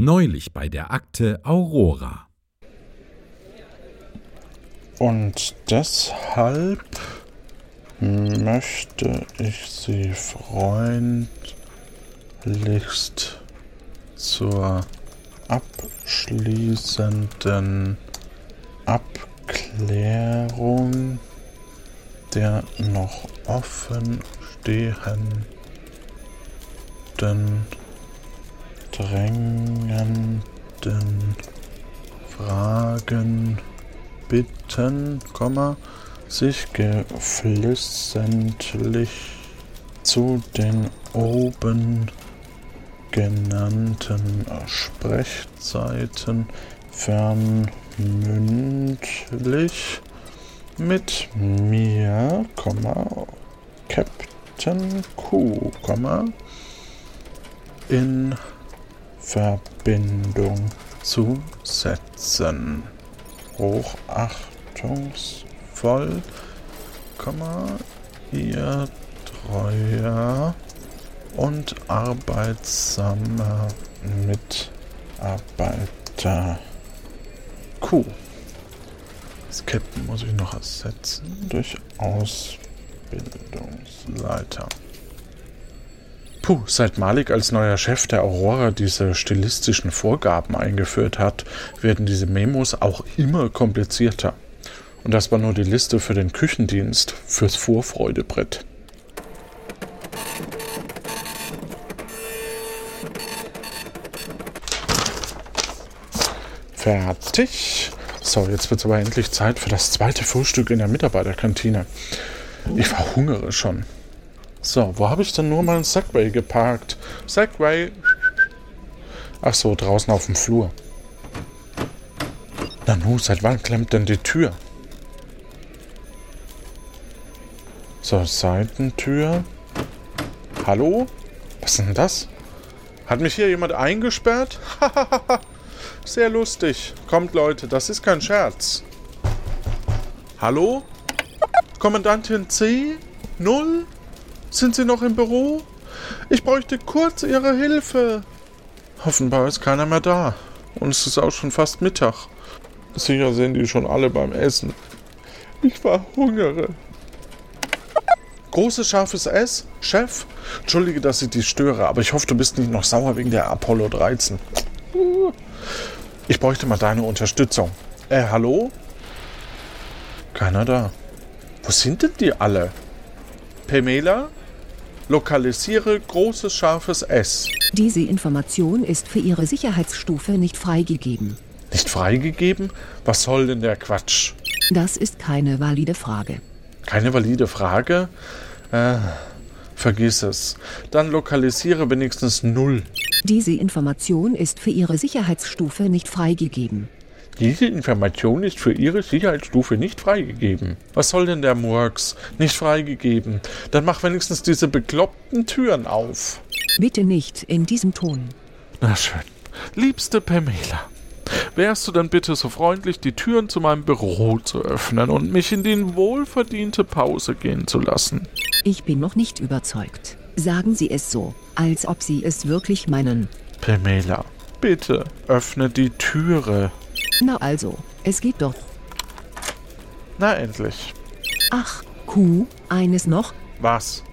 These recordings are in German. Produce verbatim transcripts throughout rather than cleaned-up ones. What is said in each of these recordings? Neulich bei der Akte Aurora. Und deshalb möchte ich Sie freundlichst zur abschließenden Abklärung der noch offen stehenden, drängenden Fragen bitten, sich geflissentlich zu den oben genannten Sprechzeiten fernmündlich mit mir, Captain Q, in Verbindung zu setzen. Hochachtungsvoll, Ihr treuer und arbeitsamer Mitarbeiter Q. Das Captain muss ich noch ersetzen durch Ausbildungsleiter. Puh, seit Malik als neuer Chef der Aurora diese stilistischen Vorgaben eingeführt hat, werden diese Memos auch immer komplizierter. Und das war nur die Liste für den Küchendienst, fürs Vorfreudebrett. Fertig. So, jetzt wird es aber endlich Zeit für das zweite Frühstück in der Mitarbeiterkantine. Ich verhungere schon. So, wo habe ich denn nur meinen Segway geparkt? Segway! Ach so, draußen auf dem Flur. Nanu, seit wann klemmt denn die Tür? So, Seitentür. Hallo? Was ist denn das? Hat mich hier jemand eingesperrt? Hahaha! Sehr lustig. Kommt, Leute, das ist kein Scherz. Hallo? Kommandantin C null? Sind Sie noch im Büro? Ich bräuchte kurz Ihre Hilfe. Offenbar ist keiner mehr da. Und es ist auch schon fast Mittag. Sicher sind die schon alle beim Essen. Ich verhungere. Großes, scharfes S, Chef. Entschuldige, dass ich dich störe, aber ich hoffe, du bist nicht noch sauer wegen der Apollo dreizehn. Ich bräuchte mal deine Unterstützung. Äh, hallo? Keiner da. Wo sind denn die alle? Pamela? Lokalisiere großes, scharfes S. Diese Information ist für Ihre Sicherheitsstufe nicht freigegeben. Nicht freigegeben? Was soll denn der Quatsch? Das ist keine valide Frage. Keine valide Frage? Äh, vergiss es. Dann lokalisiere wenigstens null. Diese Information ist für Ihre Sicherheitsstufe nicht freigegeben. Diese Information ist für Ihre Sicherheitsstufe nicht freigegeben. Was soll denn der Murks? Nicht freigegeben. Dann mach wenigstens diese bekloppten Türen auf. Bitte nicht in diesem Ton. Na schön. Liebste Pamela, wärst du dann bitte so freundlich, die Türen zu meinem Büro zu öffnen und mich in die wohlverdiente Pause gehen zu lassen? Ich bin noch nicht überzeugt. Sagen Sie es so, als ob Sie es wirklich meinen. Pamela, bitte öffne die Türe. Na also, es geht doch. Na endlich. Ach, Q, eines noch. Was?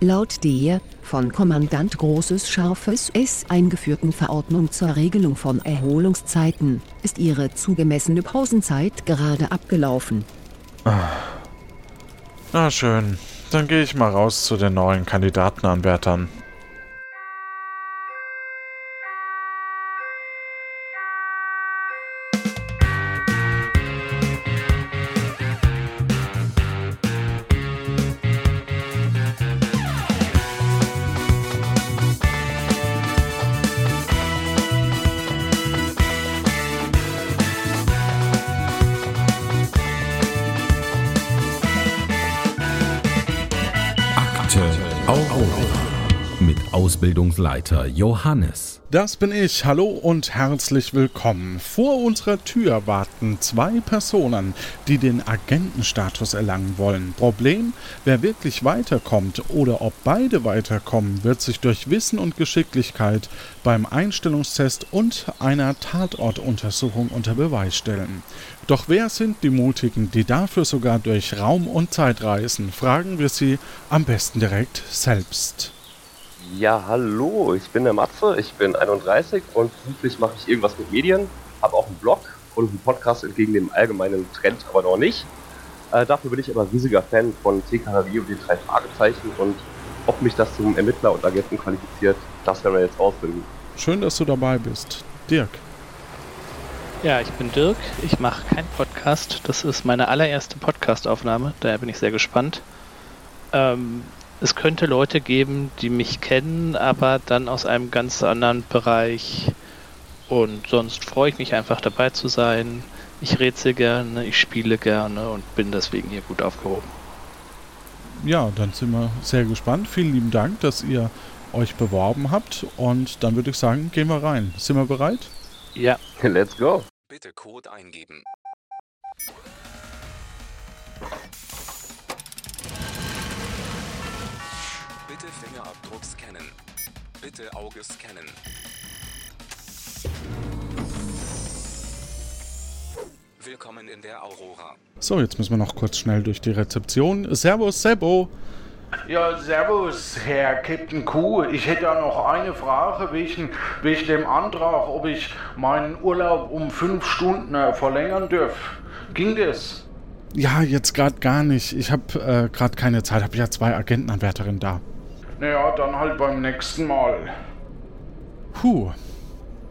Laut der von Kommandant Großes Scharfes S eingeführten Verordnung zur Regelung von Erholungszeiten ist Ihre zugemessene Pausenzeit gerade abgelaufen. Ah. Na schön, dann gehe ich mal raus zu den neuen Kandidatenanwärtern. Aurora. Ausbildungsleiter Johannes. Das bin ich. Hallo und herzlich willkommen. Vor unserer Tür warten zwei Personen, die den Agentenstatus erlangen wollen. Problem, wer wirklich weiterkommt oder ob beide weiterkommen, wird sich durch Wissen und Geschicklichkeit beim Einstellungstest und einer Tatortuntersuchung unter Beweis stellen. Doch wer sind die Mutigen, die dafür sogar durch Raum und Zeit reisen? Fragen wir sie am besten direkt selbst. Ja, hallo, ich bin der Matze, ich bin einunddreißig und beruflich mache ich irgendwas mit Medien, habe auch einen Blog und einen Podcast, entgegen dem allgemeinen Trend aber noch nicht. Äh, dafür bin ich aber riesiger Fan von T K H W und den drei Fragezeichen, und ob mich das zum Ermittler und Agenten qualifiziert, das werden wir jetzt rausfinden. Schön, dass du dabei bist. Dirk. Ja, ich bin Dirk, ich mache keinen Podcast, das ist meine allererste Podcast-Aufnahme, daher bin ich sehr gespannt. Ähm... Es könnte Leute geben, die mich kennen, aber dann aus einem ganz anderen Bereich. Und sonst freue ich mich einfach, dabei zu sein. Ich rätsel gerne, ich spiele gerne und bin deswegen hier gut aufgehoben. Ja, dann sind wir sehr gespannt. Vielen lieben Dank, dass ihr euch beworben habt. Und dann würde ich sagen, gehen wir rein. Sind wir bereit? Ja. Let's go. Bitte Code eingeben. Bitte Fingerabdruck scannen. Bitte Auge scannen. Willkommen in der Aurora. So, jetzt müssen wir noch kurz schnell durch die Rezeption. Servus, Sebo. Ja, servus, Herr Captain Kuh. Ich hätte ja noch eine Frage wegen, wegen dem Antrag, ob ich meinen Urlaub um fünf Stunden verlängern darf. Ging das? Ja, jetzt gerade gar nicht. Ich habe äh, gerade keine Zeit. Habe ja zwei Agentenanwärterinnen da. Naja, dann halt beim nächsten Mal. Puh.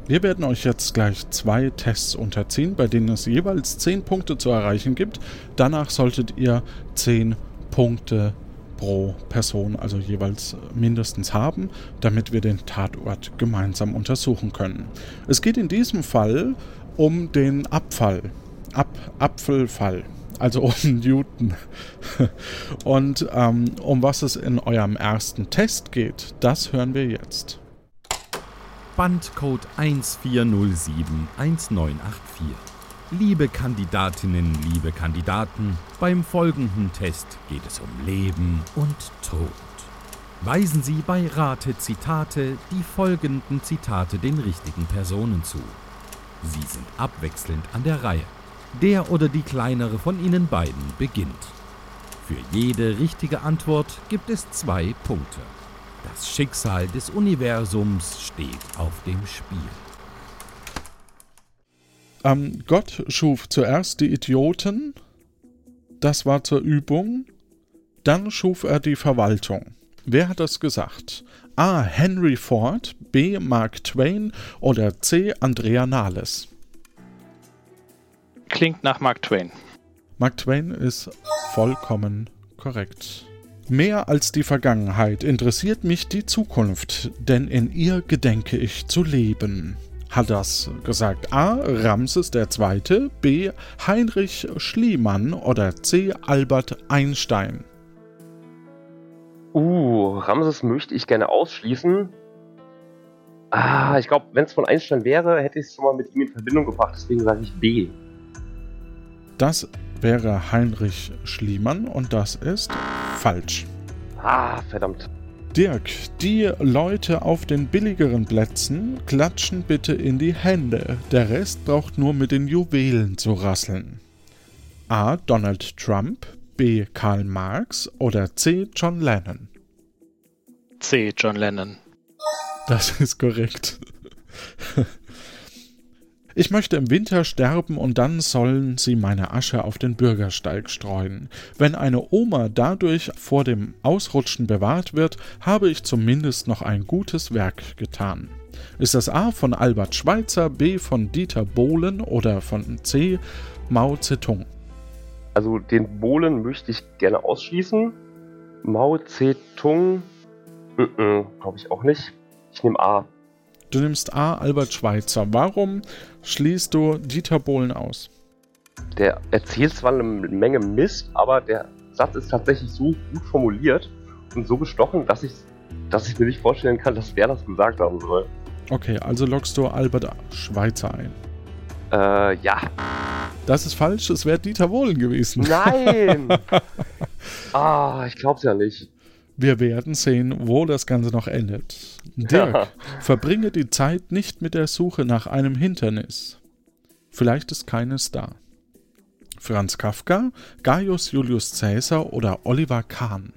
Wir werden euch jetzt gleich zwei Tests unterziehen, bei denen es jeweils zehn Punkte zu erreichen gibt. Danach solltet ihr zehn Punkte pro Person, also jeweils mindestens, haben, damit wir den Tatort gemeinsam untersuchen können. Es geht in diesem Fall um den Abfall. Ab Apfelfall. Also um Newton. Und ähm, um was es in eurem ersten Test geht, das hören wir jetzt. Bandcode eins vier null sieben eins neun acht vier. Liebe Kandidatinnen, liebe Kandidaten, beim folgenden Test geht es um Leben und Tod. Weisen Sie bei Rate Zitate die folgenden Zitate den richtigen Personen zu. Sie sind abwechselnd an der Reihe. Der oder die kleinere von ihnen beiden beginnt. Für jede richtige Antwort gibt es zwei Punkte. Das Schicksal des Universums steht auf dem Spiel. Ähm, Gott schuf zuerst die Idioten. Das war zur Übung. Dann schuf er die Verwaltung. Wer hat das gesagt? A. Henry Ford, B. Mark Twain oder C. Andrea Nahles. Klingt nach Mark Twain. Mark Twain ist vollkommen korrekt. Mehr als die Vergangenheit interessiert mich die Zukunft, denn in ihr gedenke ich zu leben. Hat das gesagt A. Ramses der Zweite, B. Heinrich Schliemann oder C. Albert Einstein? Uh, Ramses möchte ich gerne ausschließen. Ah, ich glaube, wenn es von Einstein wäre, hätte ich es schon mal mit ihm in Verbindung gebracht, deswegen sage ich B. Das wäre Heinrich Schliemann und das ist falsch. Ah, verdammt. Dirk, die Leute auf den billigeren Plätzen klatschen bitte in die Hände. Der Rest braucht nur mit den Juwelen zu rasseln. A. Donald Trump, B. Karl Marx oder C. John Lennon. C. John Lennon. Das ist korrekt. Ich möchte im Winter sterben und dann sollen sie meine Asche auf den Bürgersteig streuen. Wenn eine Oma dadurch vor dem Ausrutschen bewahrt wird, habe ich zumindest noch ein gutes Werk getan. Ist das A von Albert Schweitzer, B von Dieter Bohlen oder von C Mao Zedong? Also den Bohlen möchte ich gerne ausschließen. Mao Zedong, glaube ich auch nicht. Ich nehme A. Du nimmst A, Albert Schweitzer. Warum schließt du Dieter Bohlen aus? Der erzählt zwar eine Menge Mist, aber der Satz ist tatsächlich so gut formuliert und so bestochen, dass ich dass ich mir nicht vorstellen kann, dass der das gesagt haben soll. Okay, also loggst du Albert Schweitzer ein. Äh, ja. Das ist falsch, es wäre Dieter Bohlen gewesen. Nein! Ah, ich glaub's ja nicht. Wir werden sehen, wo das Ganze noch endet. Dirk, ja. Verbringe die Zeit nicht mit der Suche nach einem Hindernis. Vielleicht ist keines da. Franz Kafka, Gaius Julius Caesar oder Oliver Kahn?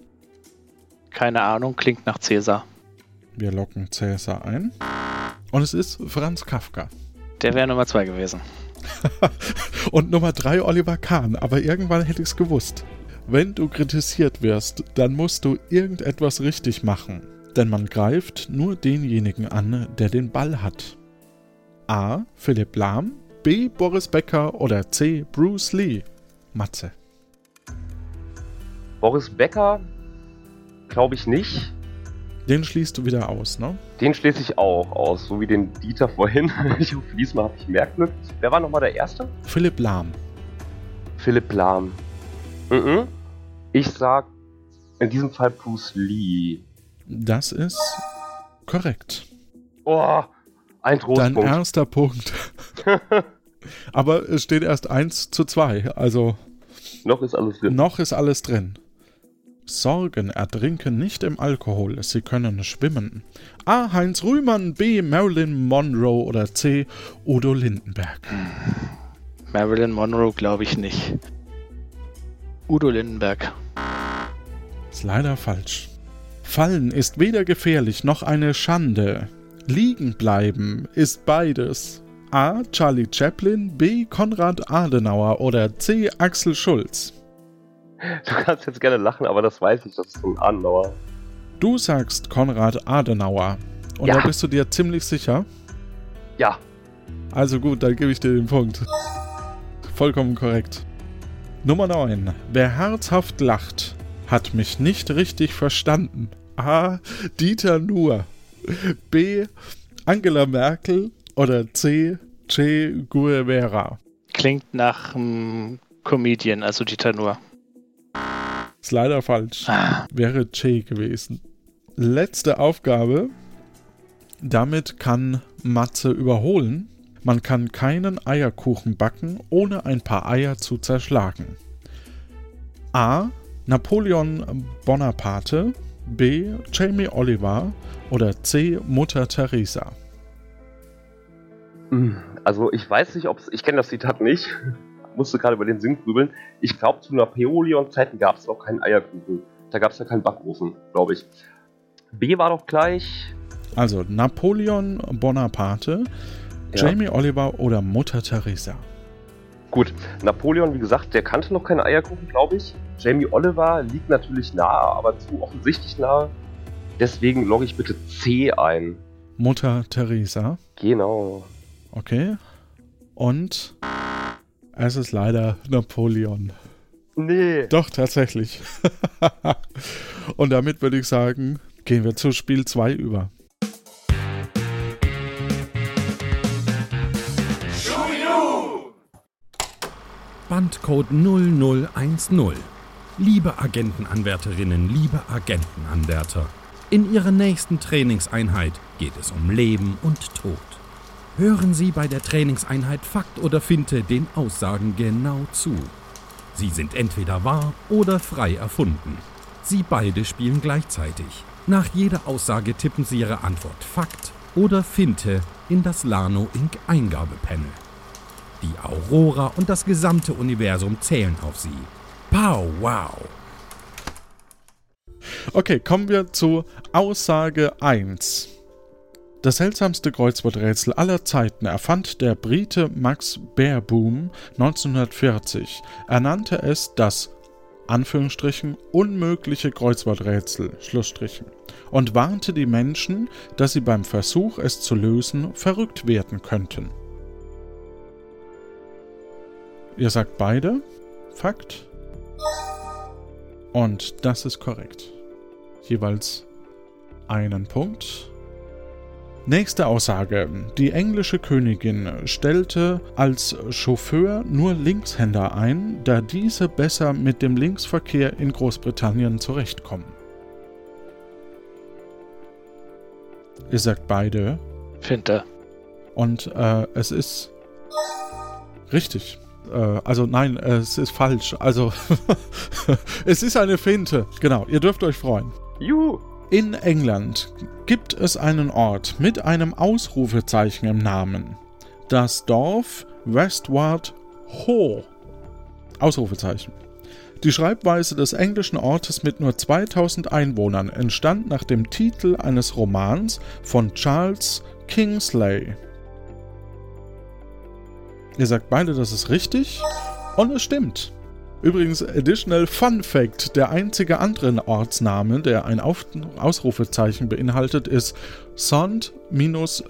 Keine Ahnung, klingt nach Caesar. Wir locken Caesar ein. Und es ist Franz Kafka. Der wäre Nummer zwei gewesen. Und Nummer drei Oliver Kahn, aber irgendwann hätte ich es gewusst. Wenn du kritisiert wirst, dann musst du irgendetwas richtig machen. Denn man greift nur denjenigen an, der den Ball hat. A. Philipp Lahm, B. Boris Becker oder C. Bruce Lee? Matze. Boris Becker? Glaube ich nicht. Den schließt du wieder aus, ne? Den schließe ich auch aus, so wie den Dieter vorhin. Ich hoffe, diesmal habe ich mehr Glück. Wer war nochmal der Erste? Philipp Lahm. Philipp Lahm. Mhm. Ich sag in diesem Fall Bruce Lee. Das ist korrekt. Oh, ein Trostpunkt. Dein erster Punkt. Aber es steht erst eins zu zwei, also... Noch ist alles drin. Noch ist alles drin. Sorgen ertrinken nicht im Alkohol, sie können schwimmen. A. Heinz Rühmann, B. Marilyn Monroe oder C. Udo Lindenberg. Marilyn Monroe glaube ich nicht. Udo Lindenberg. Ist leider falsch. Fallen ist weder gefährlich noch eine Schande. Liegen bleiben ist beides. A. Charlie Chaplin, B. Konrad Adenauer oder C. Axel Schulz. Du kannst jetzt gerne lachen, aber das weiß ich, das ist ein Adenauer. Du sagst Konrad Adenauer. Und ja. Da bist du dir ziemlich sicher? Ja. Also gut, dann gebe ich dir den Punkt. Vollkommen korrekt. Nummer neun. Wer herzhaft lacht, hat mich nicht richtig verstanden. A. Dieter Nuhr. B. Angela Merkel oder C. Che Guevara. Klingt nach einem Comedian, also Dieter Nuhr. Ist leider falsch. Ah. Wäre Che gewesen. Letzte Aufgabe. Damit kann Matze überholen. Man kann keinen Eierkuchen backen, ohne ein paar Eier zu zerschlagen. A. Napoleon Bonaparte, B. Jamie Oliver oder C. Mutter Teresa. Also ich weiß nicht, ob es... Ich kenne das Zitat nicht. Musste gerade über den Sinn grübeln. Ich glaube, zu Napoleon-Zeiten gab es noch keinen Eierkuchen. Da gab es ja keinen Backofen, glaube ich. B war doch gleich... Also Napoleon Bonaparte, ja. Jamie Oliver oder Mutter Teresa. Gut, Napoleon, wie gesagt, der kannte noch keinen Eierkuchen, glaube ich. Jamie Oliver liegt natürlich nahe, aber zu offensichtlich nahe. Deswegen logge ich bitte C ein. Mutter Teresa. Genau. Okay. Und... Es ist leider Napoleon. Nee. Doch, tatsächlich. Und damit würde ich sagen, gehen wir zu Spiel zwei über. Bandcode null null eins null. Liebe Agentenanwärterinnen, liebe Agentenanwärter, in Ihrer nächsten Trainingseinheit geht es um Leben und Tod. Hören Sie bei der Trainingseinheit Fakt oder Finte den Aussagen genau zu. Sie sind entweder wahr oder frei erfunden. Sie beide spielen gleichzeitig. Nach jeder Aussage tippen Sie Ihre Antwort Fakt oder Finte in das Lano Incorporated. Eingabepanel. Die Aurora und das gesamte Universum zählen auf Sie. Pow, wow! Okay, kommen wir zu Aussage eins. Das seltsamste Kreuzworträtsel aller Zeiten erfand der Brite Max Baerboom neunzehnhundertvierzig. Er nannte es das Anführungsstrichen unmögliche Kreuzworträtsel Schlussstrichen und warnte die Menschen, dass sie beim Versuch, es zu lösen, verrückt werden könnten. Ihr sagt beide Fakt und das ist korrekt. Jeweils einen Punkt. Nächste Aussage. Die englische Königin stellte als Chauffeur nur Linkshänder ein, da diese besser mit dem Linksverkehr in Großbritannien zurechtkommen. Ihr sagt beide Finte. Und äh, es ist richtig. Äh, also nein, es ist falsch. Also es ist eine Finte. Genau, ihr dürft euch freuen. Juhu. In England gibt es einen Ort mit einem Ausrufezeichen im Namen. Das Dorf Westward Ho. Ausrufezeichen. Die Schreibweise des englischen Ortes mit nur zweitausend Einwohnern entstand nach dem Titel eines Romans von Charles Kingsley. Ihr sagt beide, das ist richtig und es stimmt. Übrigens, additional Fun Fact, der einzige andere Ortsname, der ein Auf- Ausrufezeichen beinhaltet, ist Sond Louis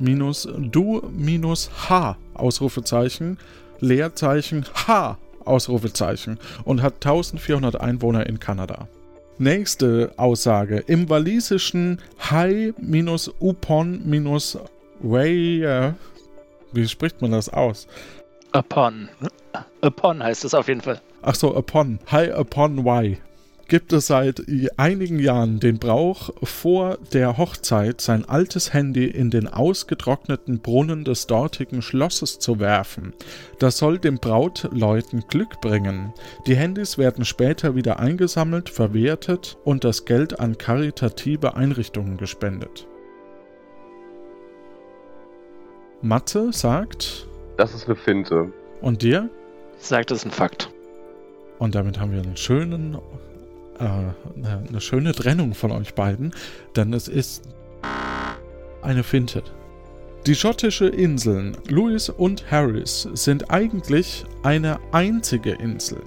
Du H, Ausrufezeichen, Leerzeichen H, Ausrufezeichen, und hat eintausendvierhundert Einwohner in Kanada. Nächste Aussage. Im walisischen Hai-Upon-Weyer, wie spricht man das aus? Upon. Upon heißt es auf jeden Fall. Ach so, upon. Hai upon Y. Gibt es seit einigen Jahren den Brauch, vor der Hochzeit sein altes Handy in den ausgetrockneten Brunnen des dortigen Schlosses zu werfen. Das soll den Brautleuten Glück bringen. Die Handys werden später wieder eingesammelt, verwertet und das Geld an karitative Einrichtungen gespendet. Matze sagt... Das ist eine Finte. Und dir? Ich sage, das ist ein Fakt. Und damit haben wir einen schönen... eine schöne Trennung von euch beiden, denn es ist eine Finte. Die schottischen Inseln Lewis und Harris sind eigentlich eine einzige Insel.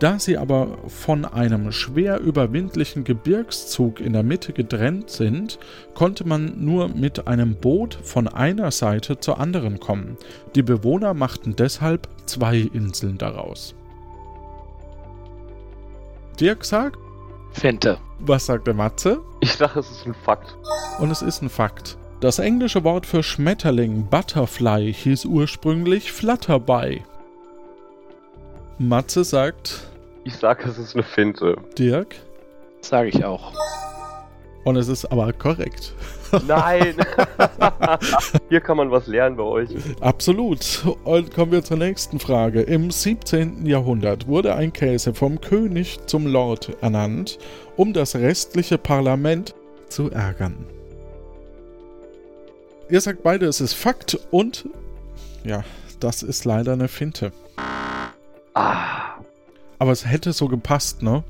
Da sie aber von einem schwer überwindlichen Gebirgszug in der Mitte getrennt sind, konnte man nur mit einem Boot von einer Seite zur anderen kommen. Die Bewohner machten deshalb zwei Inseln daraus. Dirk sagt? Finte. Was sagt der Matze? Ich dachte, es ist ein Fakt. Und es ist ein Fakt. Das englische Wort für Schmetterling, Butterfly, hieß ursprünglich Flutterby. Matze sagt? Ich sage, es ist eine Finte. Dirk? Sage ich auch. Und es ist aber korrekt. Nein! Hier kann man was lernen bei euch. Absolut. Und kommen wir zur nächsten Frage. Im siebzehnten. Jahrhundert wurde ein Käse vom König zum Lord ernannt, um das restliche Parlament zu ärgern. Ihr sagt beide, es ist Fakt und... Ja, das ist leider eine Finte. Ah. Aber es hätte so gepasst, ne?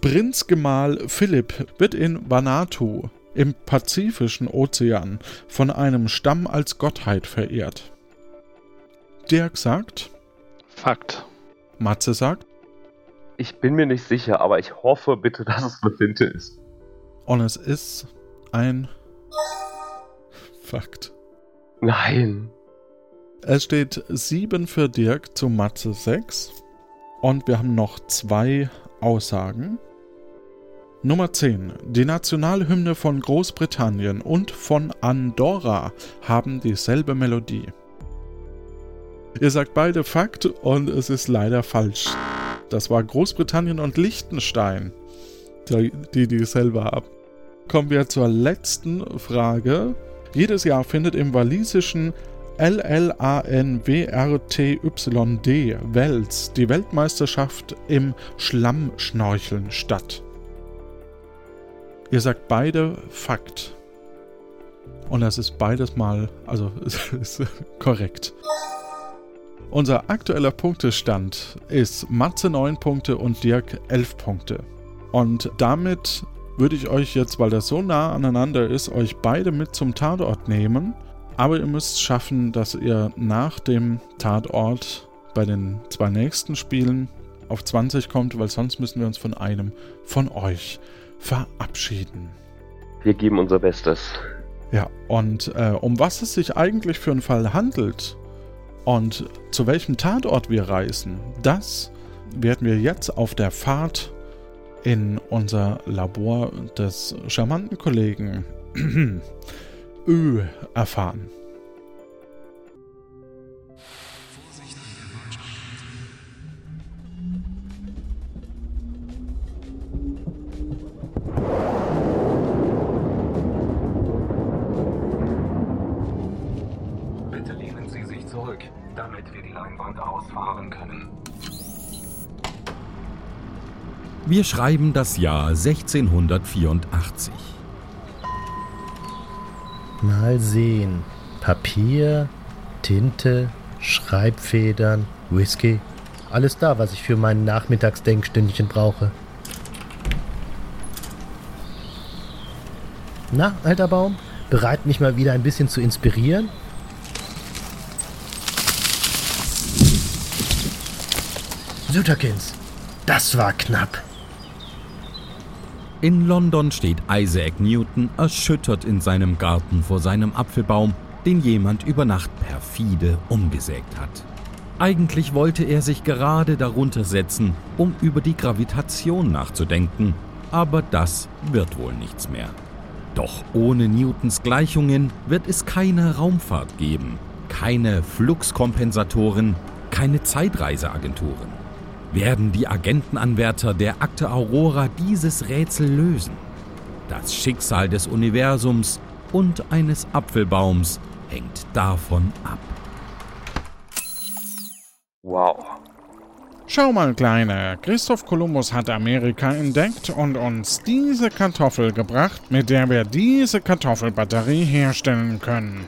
Prinzgemahl Philipp wird in Vanuatu im Pazifischen Ozean von einem Stamm als Gottheit verehrt. Dirk sagt... Fakt. Matze sagt... Ich bin mir nicht sicher, aber ich hoffe bitte, dass es eine Finte ist. Und es ist ein... Fakt. Nein. Es steht sieben für Dirk zu Matze sechs. Und wir haben noch zwei Aussagen... Nummer zehn. Die Nationalhymne von Großbritannien und von Andorra haben dieselbe Melodie. Ihr sagt beide Fakt und es ist leider falsch. Das war Großbritannien und Liechtenstein, die, die dieselbe haben. Kommen wir zur letzten Frage. Jedes Jahr findet im walisischen L L A N W R T Y D Wels die Weltmeisterschaft im Schlammschnorcheln statt. Ihr sagt beide Fakt. Und das ist beides mal, also ist korrekt. Unser aktueller Punktestand ist Matze neun Punkte und Dirk elf Punkte. Und damit würde ich euch jetzt, weil das so nah aneinander ist, euch beide mit zum Tatort nehmen. Aber ihr müsst schaffen, dass ihr nach dem Tatort bei den zwei nächsten Spielen auf zwanzig kommt, weil sonst müssen wir uns von einem von euch verabschieden. Wir geben unser Bestes. Ja, und äh, um was es sich eigentlich für einen Fall handelt und zu welchem Tatort wir reisen, das werden wir jetzt auf der Fahrt in unser Labor des charmanten Kollegen Ö erfahren. damit wir die Leinwand ausfahren können. Wir schreiben das Jahr sechzehnhundertvierundachtzig. Mal sehen. Papier, Tinte, Schreibfedern, Whisky. Alles da, was ich für mein Nachmittagsdenkstündchen brauche. Na, alter Baum, bereit, mich mal wieder ein bisschen zu inspirieren? Süterkins, das war knapp. In London steht Isaac Newton erschüttert in seinem Garten vor seinem Apfelbaum, den jemand über Nacht perfide umgesägt hat. Eigentlich wollte er sich gerade darunter setzen, um über die Gravitation nachzudenken, aber das wird wohl nichts mehr. Doch ohne Newtons Gleichungen wird es keine Raumfahrt geben, keine Fluxkompensatoren, keine Zeitreiseagenturen. Werden die Agentenanwärter der Akte Aurora dieses Rätsel lösen? Das Schicksal des Universums und eines Apfelbaums hängt davon ab. Wow. Schau mal, Kleine, Christoph Kolumbus hat Amerika entdeckt und uns diese Kartoffel gebracht, mit der wir diese Kartoffelbatterie herstellen können.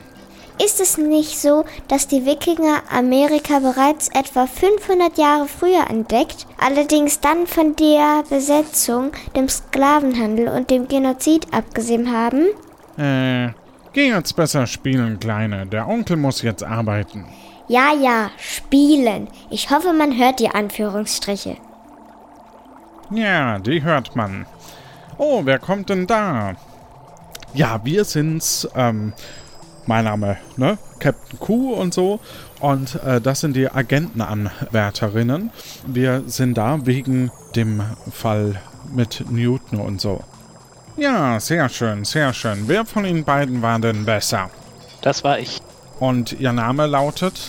Ist es nicht so, dass die Wikinger Amerika bereits etwa fünfhundert Jahre früher entdeckt, allerdings dann von der Besetzung, dem Sklavenhandel und dem Genozid abgesehen haben? Äh, geh jetzt besser spielen, Kleine, der Onkel muss jetzt arbeiten. Ja, ja, spielen. Ich hoffe, man hört die Anführungsstriche. Ja, die hört man. Oh, wer kommt denn da? Ja, wir sind's, ähm, mein Name, ne? Captain Q und so. Und äh, das sind die Agentenanwärterinnen. Wir sind da wegen dem Fall mit Newton und so. Ja, sehr schön, sehr schön. Wer von Ihnen beiden war denn besser? Das war ich. Und Ihr Name lautet?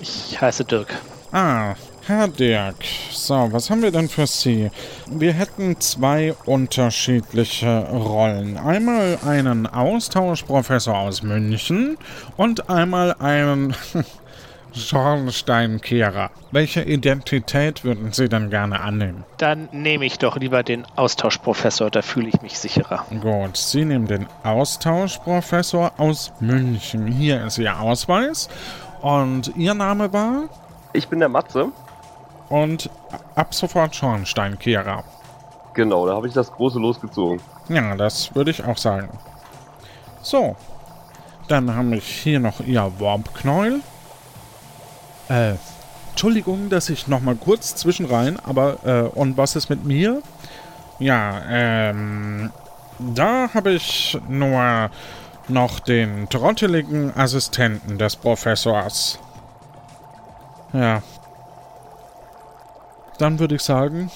Ich heiße Dirk. Ah, Herr Dirk. So, was haben wir denn für Sie? Wir hätten zwei unterschiedliche Rollen. Einmal einen Austauschprofessor aus München und einmal einen Schornsteinkehrer. Welche Identität würden Sie denn gerne annehmen? Dann nehme ich doch lieber den Austauschprofessor, da fühle ich mich sicherer. Gut, Sie nehmen den Austauschprofessor aus München. Hier ist Ihr Ausweis. Und Ihr Name war? Ich bin der Matze. Und ab sofort Schornsteinkehrer. Genau, da habe ich das Große losgezogen. Ja, das würde ich auch sagen. So, dann habe ich hier noch Ihr Warpknäuel. Äh, Entschuldigung, dass ich nochmal kurz zwischenrein, aber, äh, und was ist mit mir? Ja, ähm, da habe ich nur noch den trotteligen Assistenten des Professors. Ja. Dann würde ich sagen,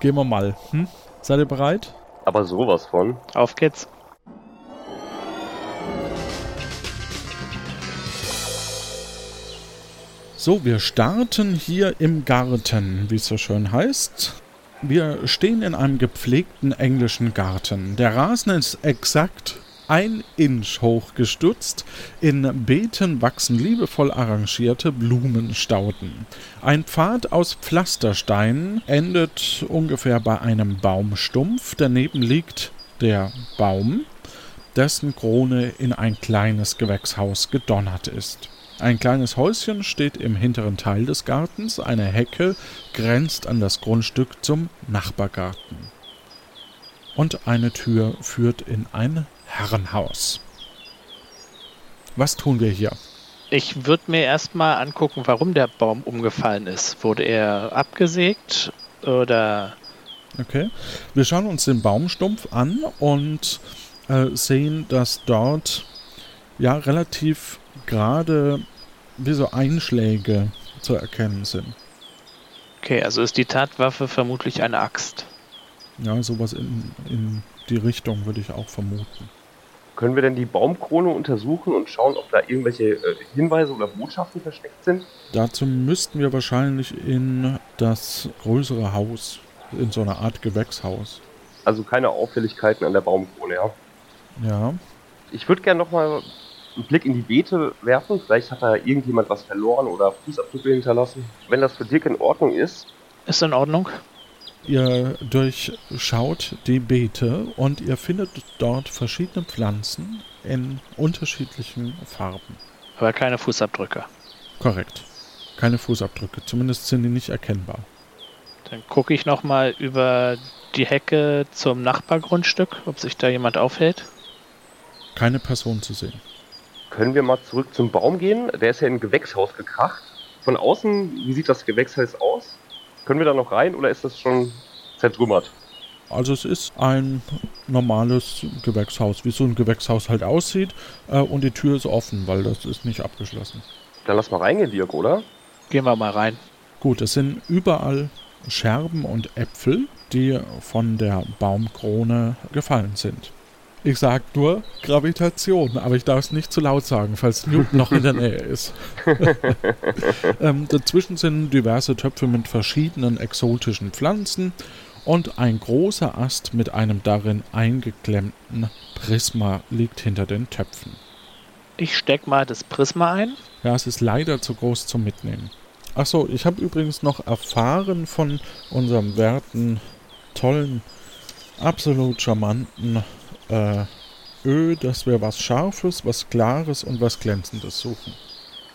gehen wir mal, hm? Seid ihr bereit? Aber sowas von. Auf geht's. So, wir starten hier im Garten, wie es so schön heißt. Wir stehen in einem gepflegten englischen Garten. Der Rasen ist exakt ein Inch hoch gestutzt. In Beeten wachsen liebevoll arrangierte Blumenstauden. Ein Pfad aus Pflastersteinen endet ungefähr bei einem Baumstumpf. Daneben liegt der Baum, dessen Krone in ein kleines Gewächshaus gedonnert ist. Ein kleines Häuschen steht im hinteren Teil des Gartens, eine Hecke grenzt an das Grundstück zum Nachbargarten. Und eine Tür führt in ein Herrenhaus. Was tun wir hier? Ich würde mir erstmal angucken, warum der Baum umgefallen ist. Wurde er abgesägt oder... Okay, wir schauen uns den Baumstumpf an und äh, sehen, dass dort ja relativ... gerade wie so Einschläge zu erkennen sind. Okay, also ist die Tatwaffe vermutlich eine Axt. Ja, sowas in, in die Richtung würde ich auch vermuten. Können wir denn die Baumkrone untersuchen und schauen, ob da irgendwelche äh, Hinweise oder Botschaften versteckt sind? Dazu müssten wir wahrscheinlich in das größere Haus, in so eine Art Gewächshaus. Also keine Auffälligkeiten an der Baumkrone, ja? Ja. Ich würde gerne nochmal einen Blick in die Beete werfen. Vielleicht hat da irgendjemand was verloren oder Fußabdrücke hinterlassen. Wenn das für Dirk in Ordnung ist. Ist in Ordnung. Ihr durchschaut die Beete und ihr findet dort verschiedene Pflanzen in unterschiedlichen Farben. Aber keine Fußabdrücke. Korrekt. Keine Fußabdrücke. Zumindest sind die nicht erkennbar. Dann gucke ich nochmal über die Hecke zum Nachbargrundstück, ob sich da jemand aufhält. Keine Person zu sehen. Können wir mal zurück zum Baum gehen? Der ist ja in ein Gewächshaus gekracht. Von außen, wie sieht das Gewächshaus aus? Können wir da noch rein oder ist das schon zertrümmert? Also es ist ein normales Gewächshaus, wie so ein Gewächshaus halt aussieht. Äh, und die Tür ist offen, weil das ist nicht abgeschlossen. Dann lass mal reingehen, Dirk, oder? Gehen wir mal rein. Gut, es sind überall Scherben und Äpfel, die von der Baumkrone gefallen sind. Ich sag nur Gravitation, aber ich darf es nicht zu laut sagen, falls Newton noch in der Nähe ist. ähm, dazwischen sind diverse Töpfe mit verschiedenen exotischen Pflanzen und ein großer Ast mit einem darin eingeklemmten Prisma liegt hinter den Töpfen. Ich steck mal das Prisma ein. Ja, es ist leider zu groß zum Mitnehmen. Achso, ich habe übrigens noch erfahren von unserem werten, tollen, absolut charmanten äh, Ö, dass wir was Scharfes, was Klares und was Glänzendes suchen.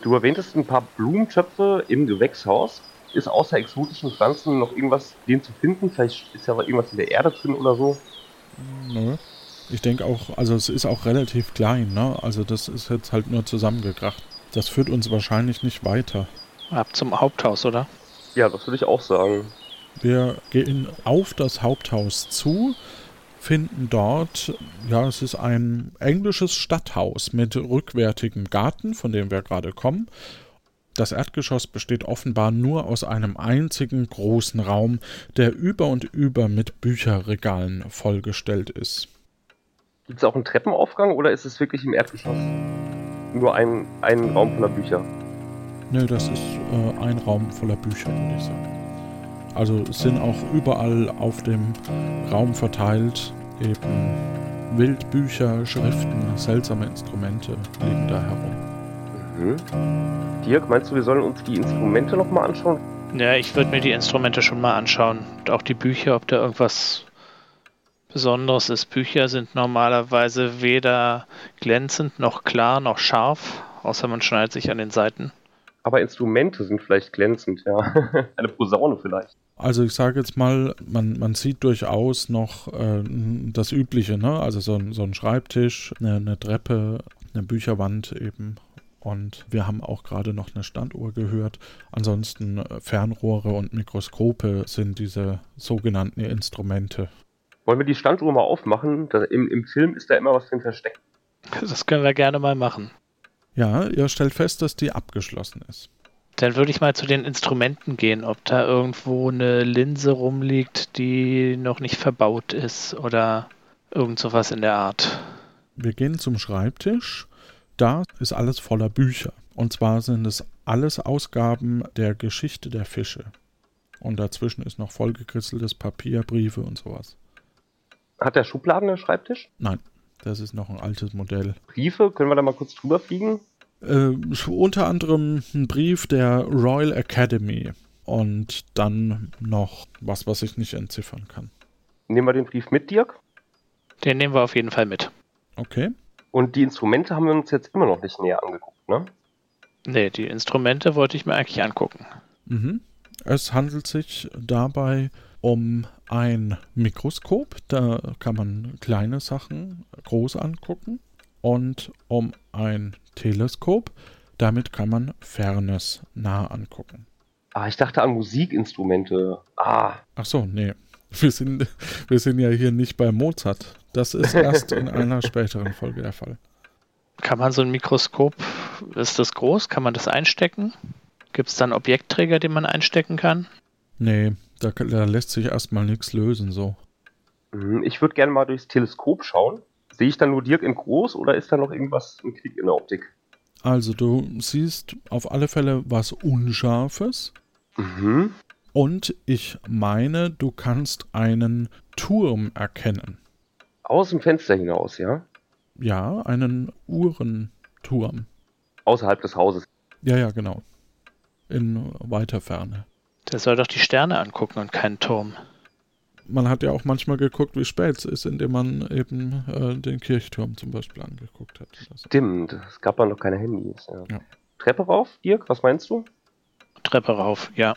Du erwähntest ein paar Blumentöpfe im Gewächshaus. Ist außer exotischen Pflanzen noch irgendwas denen zu finden? Vielleicht ist ja irgendwas in der Erde drin oder so? Nö. Ich denke auch, also es ist auch relativ klein, ne? Also das ist jetzt halt nur zusammengekracht. Das führt uns wahrscheinlich nicht weiter. Ab zum Haupthaus, oder? Ja, das würde ich auch sagen. Wir gehen auf das Haupthaus zu, finden dort, ja, es ist ein englisches Stadthaus mit rückwärtigem Garten, von dem wir gerade kommen. Das Erdgeschoss besteht offenbar nur aus einem einzigen großen Raum, der über und über mit Bücherregalen vollgestellt ist. Gibt es auch einen Treppenaufgang oder ist es wirklich im Erdgeschoss? Nur ein, ein Raum voller Bücher? Nö, das ist äh, ein Raum voller Bücher, würde ich sagen. Also es sind auch überall auf dem Raum verteilt eben Wildbücher, Schriften, seltsame Instrumente liegen da herum. Mhm. Dirk, meinst du, wir sollen uns die Instrumente nochmal anschauen? Ja, ich würde mir die Instrumente schon mal anschauen. Und auch die Bücher, ob da irgendwas Besonderes ist. Bücher sind normalerweise weder glänzend noch klar noch scharf, außer man schneidet sich an den Seiten. Aber Instrumente sind vielleicht glänzend, ja. Eine Posaune vielleicht. Also ich sage jetzt mal, man, man sieht durchaus noch äh, das Übliche, ne? Also so, so ein Schreibtisch, eine, eine Treppe, eine Bücherwand eben. Und wir haben auch gerade noch eine Standuhr gehört. Ansonsten Fernrohre und Mikroskope sind diese sogenannten Instrumente. Wollen wir die Standuhr mal aufmachen? Da, im, im Film ist da immer was drin versteckt. Das können wir gerne mal machen. Ja, ihr stellt fest, dass die abgeschlossen ist. Dann würde ich mal zu den Instrumenten gehen, ob da irgendwo eine Linse rumliegt, die noch nicht verbaut ist oder irgend sowas in der Art. Wir gehen zum Schreibtisch. Da ist alles voller Bücher. Und zwar sind es alles Ausgaben der Geschichte der Fische. Und dazwischen ist noch vollgekritzeltes Papier, Briefe und sowas. Hat der Schubladen einen Schreibtisch? Nein. Das ist noch ein altes Modell. Briefe, können wir da mal kurz drüber fliegen? Äh, unter anderem ein Brief der Royal Academy und dann noch was, was ich nicht entziffern kann. Nehmen wir den Brief mit, Dirk? Den nehmen wir auf jeden Fall mit. Okay. Und die Instrumente haben wir uns jetzt immer noch nicht näher angeguckt, ne? Nee, die Instrumente wollte ich mir eigentlich angucken. Mhm. Es handelt sich dabei um ein Mikroskop, da kann man kleine Sachen groß angucken, und um ein Teleskop, damit kann man Fernes nah angucken. Ah, ich dachte an Musikinstrumente. Ah. Ach so, nee. Wir sind, wir sind ja hier nicht bei Mozart. Das ist erst in einer späteren Folge der Fall. Kann man so ein Mikroskop, ist das groß? Kann man das einstecken? Gibt es dann Objektträger, den man einstecken kann? Nee, da, da lässt sich erstmal nichts lösen, so. Ich würde gerne mal durchs Teleskop schauen. Sehe ich dann nur Dirk in groß oder ist da noch irgendwas im Krieg in der Optik? Also du siehst auf alle Fälle was Unscharfes. Mhm. Und ich meine, du kannst einen Turm erkennen. Aus dem Fenster hinaus, ja? Ja, einen Uhrenturm. Turm. Außerhalb des Hauses. Ja, ja, genau. In weiter Ferne. Der soll doch die Sterne angucken und keinen Turm. Man hat ja auch manchmal geguckt, wie spät es ist, indem man eben äh, den Kirchturm zum Beispiel angeguckt hat. Stimmt, es gab ja noch keine Handys. Ja. Ja. Treppe rauf, Dirk, was meinst du? Treppe rauf, ja.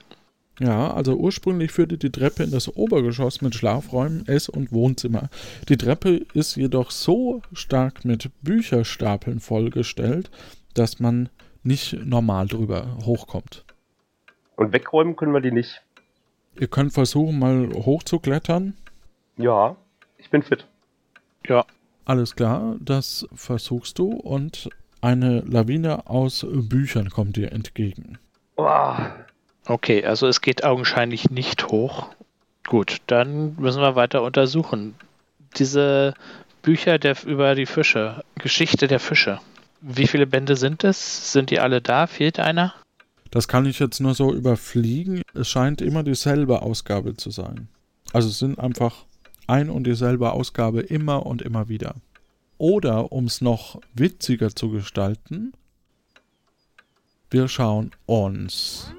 Ja, also ursprünglich führte die Treppe in das Obergeschoss mit Schlafräumen, Ess- und Wohnzimmer. Die Treppe ist jedoch so stark mit Bücherstapeln vollgestellt, dass man nicht normal drüber hochkommt. Und wegräumen können wir die nicht. Ihr könnt versuchen, mal hochzuklettern. Ja, ich bin fit. Ja. Alles klar, das versuchst du und eine Lawine aus Büchern kommt dir entgegen. Oh. Okay, also es geht augenscheinlich nicht hoch. Gut, dann müssen wir weiter untersuchen. Diese Bücher der, über die Fische, Geschichte der Fische. Wie viele Bände sind es? Sind die alle da? Fehlt einer? Das kann ich jetzt nur so überfliegen. Es scheint immer dieselbe Ausgabe zu sein. Also es sind einfach ein und dieselbe Ausgabe immer und immer wieder. Oder, um es noch witziger zu gestalten, wir schauen uns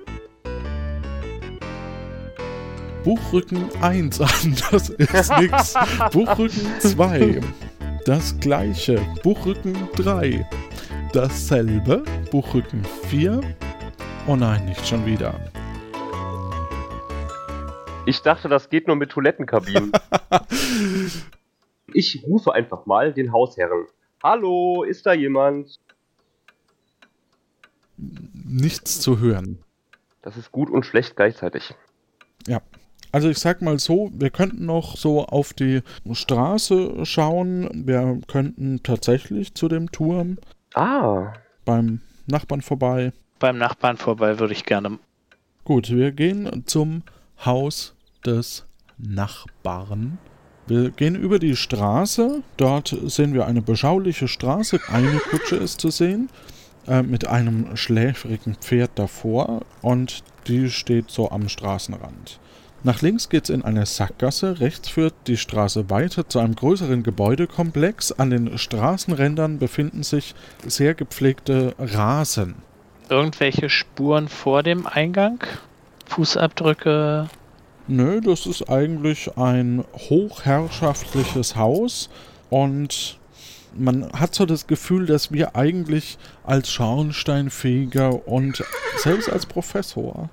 Buchrücken eins an. Das ist nix. Buchrücken zwei. Das gleiche. Buchrücken drei. Dasselbe. Buchrücken vier. Oh nein, nicht schon wieder. Ich dachte, das geht nur mit Toilettenkabinen. Ich rufe einfach mal den Hausherren. Hallo, ist da jemand? Nichts zu hören. Das ist gut und schlecht gleichzeitig. Ja, also ich sag mal so, wir könnten noch so auf die Straße schauen. Wir könnten tatsächlich zu dem Turm. Ah. Beim Nachbarn vorbei. Beim Nachbarn vorbei würde ich gerne. Gut, wir gehen zum Haus des Nachbarn. Wir gehen über die Straße. Dort sehen wir eine beschauliche Straße. Eine Kutsche ist zu sehen, äh, mit einem schläfrigen Pferd davor. Und die steht so am Straßenrand. Nach links geht's in eine Sackgasse. Rechts führt die Straße weiter zu einem größeren Gebäudekomplex. An den Straßenrändern befinden sich sehr gepflegte Rasen. Irgendwelche Spuren vor dem Eingang? Fußabdrücke? Nö, das ist eigentlich ein hochherrschaftliches Haus und man hat so das Gefühl, dass wir eigentlich als Schornsteinfeger und selbst als Professor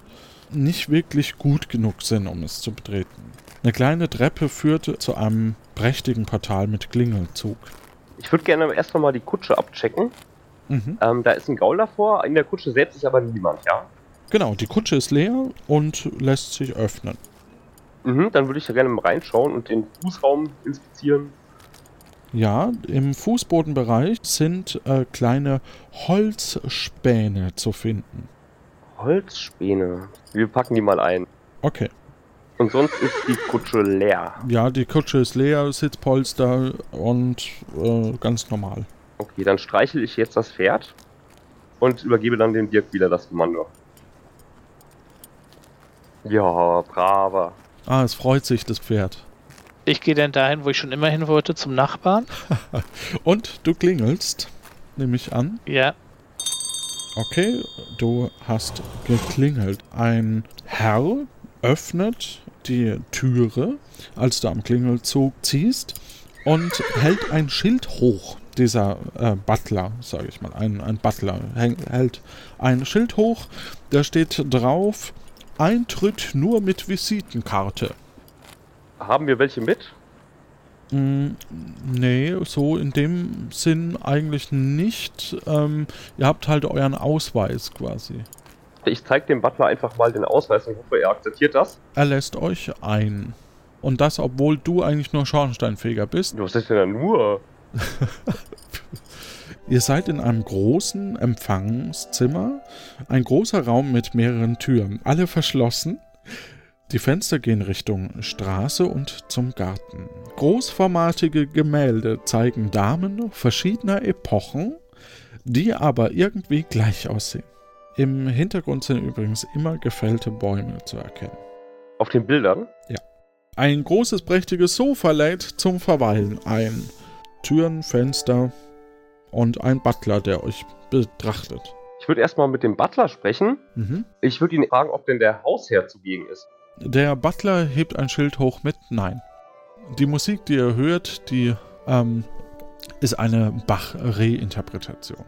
nicht wirklich gut genug sind, um es zu betreten. Eine kleine Treppe führte zu einem prächtigen Portal mit Klingelzug. Ich würde gerne erst mal die Kutsche abchecken. Mhm. Ähm, da ist ein Gaul davor, in der Kutsche selbst ist aber niemand, ja? Genau, die Kutsche ist leer und lässt sich öffnen. Mhm, dann würde ich da gerne mal reinschauen und den Fußraum inspizieren. Ja, im Fußbodenbereich sind äh, kleine Holzspäne zu finden. Holzspäne? Wir packen die mal ein. Okay. Und sonst ist die Kutsche leer. Ja, die Kutsche ist leer, Sitzpolster und äh, ganz normal. Okay, dann streichle ich jetzt das Pferd und übergebe dann dem Dirk wieder das Kommando. Ja, braver. Ah, es freut sich, das Pferd. Ich gehe dann dahin, wo ich schon immer hin wollte, zum Nachbarn. Und du klingelst, nehme ich an. Ja. Okay, du hast geklingelt. Ein Herr öffnet die Türe, als du am Klingelzug ziehst, und hält ein Schild hoch. Dieser äh, Butler, sage ich mal, ein, ein Butler häng, hält ein Schild hoch, da steht drauf, Eintritt nur mit Visitenkarte. Haben wir welche mit? Mm, nee, so in dem Sinn eigentlich nicht. Ähm, ihr habt halt euren Ausweis quasi. Ich zeige dem Butler einfach mal den Ausweis und hoffe, er akzeptiert das. Er lässt euch ein. Und das, obwohl du eigentlich nur Schornsteinfeger bist. Was ist denn da nur? Ihr seid in einem großen Empfangszimmer, ein großer Raum mit mehreren Türen, alle verschlossen. Die Fenster gehen Richtung Straße und zum Garten. Großformatige Gemälde zeigen Damen verschiedener Epochen, die aber irgendwie gleich aussehen. Im Hintergrund sind übrigens immer gefällte Bäume zu erkennen. Auf den Bildern? Ja. Ein großes, prächtiges Sofa lädt zum Verweilen ein. Türen, Fenster, und ein Butler, der euch betrachtet. Ich würde erstmal mit dem Butler sprechen. Mhm. Ich würde ihn fragen, ob denn der Hausherr zugegen ist. Der Butler hebt ein Schild hoch mit Nein. Die Musik, die ihr hört, die ähm, ist eine Bach-Reinterpretation.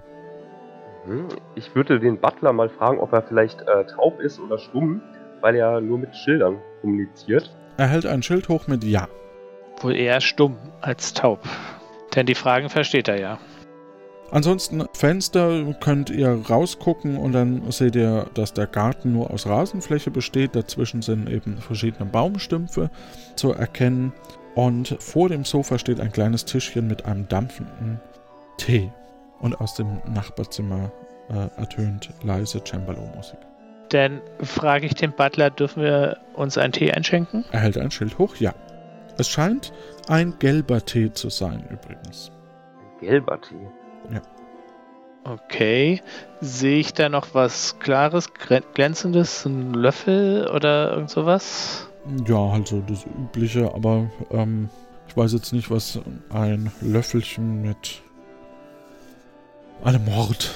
Ich würde den Butler mal fragen, ob er vielleicht äh, taub ist oder stumm, weil er nur mit Schildern kommuniziert. Er hält ein Schild hoch mit Ja. Wohl eher stumm als taub, denn die Fragen versteht er ja. Ansonsten Fenster könnt ihr rausgucken und dann seht ihr, dass der Garten nur aus Rasenfläche besteht. Dazwischen sind eben verschiedene Baumstümpfe zu erkennen. Und vor dem Sofa steht ein kleines Tischchen mit einem dampfenden Tee. Und aus dem Nachbarzimmer äh, ertönt leise Cembalo-Musik. Dann frage ich den Butler, dürfen wir uns einen Tee einschenken? Er hält ein Schild hoch, ja. Es scheint ein gelber Tee zu sein übrigens. Ein gelber Tee? Ja. Okay. Sehe ich da noch was Klares, Glänzendes, einen Löffel oder irgend sowas? Ja, also das Übliche, aber ähm, ich weiß jetzt nicht, was ein Löffelchen mit einem Mord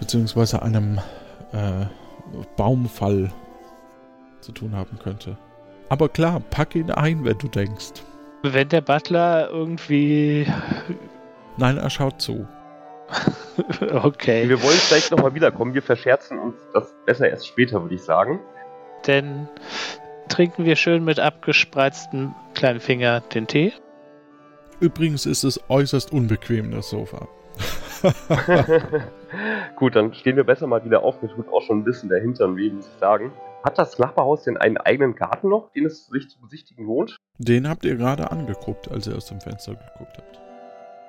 beziehungsweise einem äh, Baumfall zu tun haben könnte. Aber klar, pack ihn ein, wenn du denkst. Wenn der Butler irgendwie... Nein, er schaut zu. Okay. Wir wollen vielleicht nochmal wiederkommen. Wir verscherzen uns das besser erst später, würde ich sagen. Denn trinken wir schön mit abgespreiztem kleinen Finger den Tee. Übrigens ist es äußerst unbequem, das Sofa. Gut, dann stehen wir besser mal wieder auf. Mir tut auch schon ein bisschen der Hintern weh, muss ich sagen. Hat das Nachbarhaus denn einen eigenen Garten noch, den es sich zu besichtigen lohnt? Den habt ihr gerade angeguckt, als ihr aus dem Fenster geguckt habt.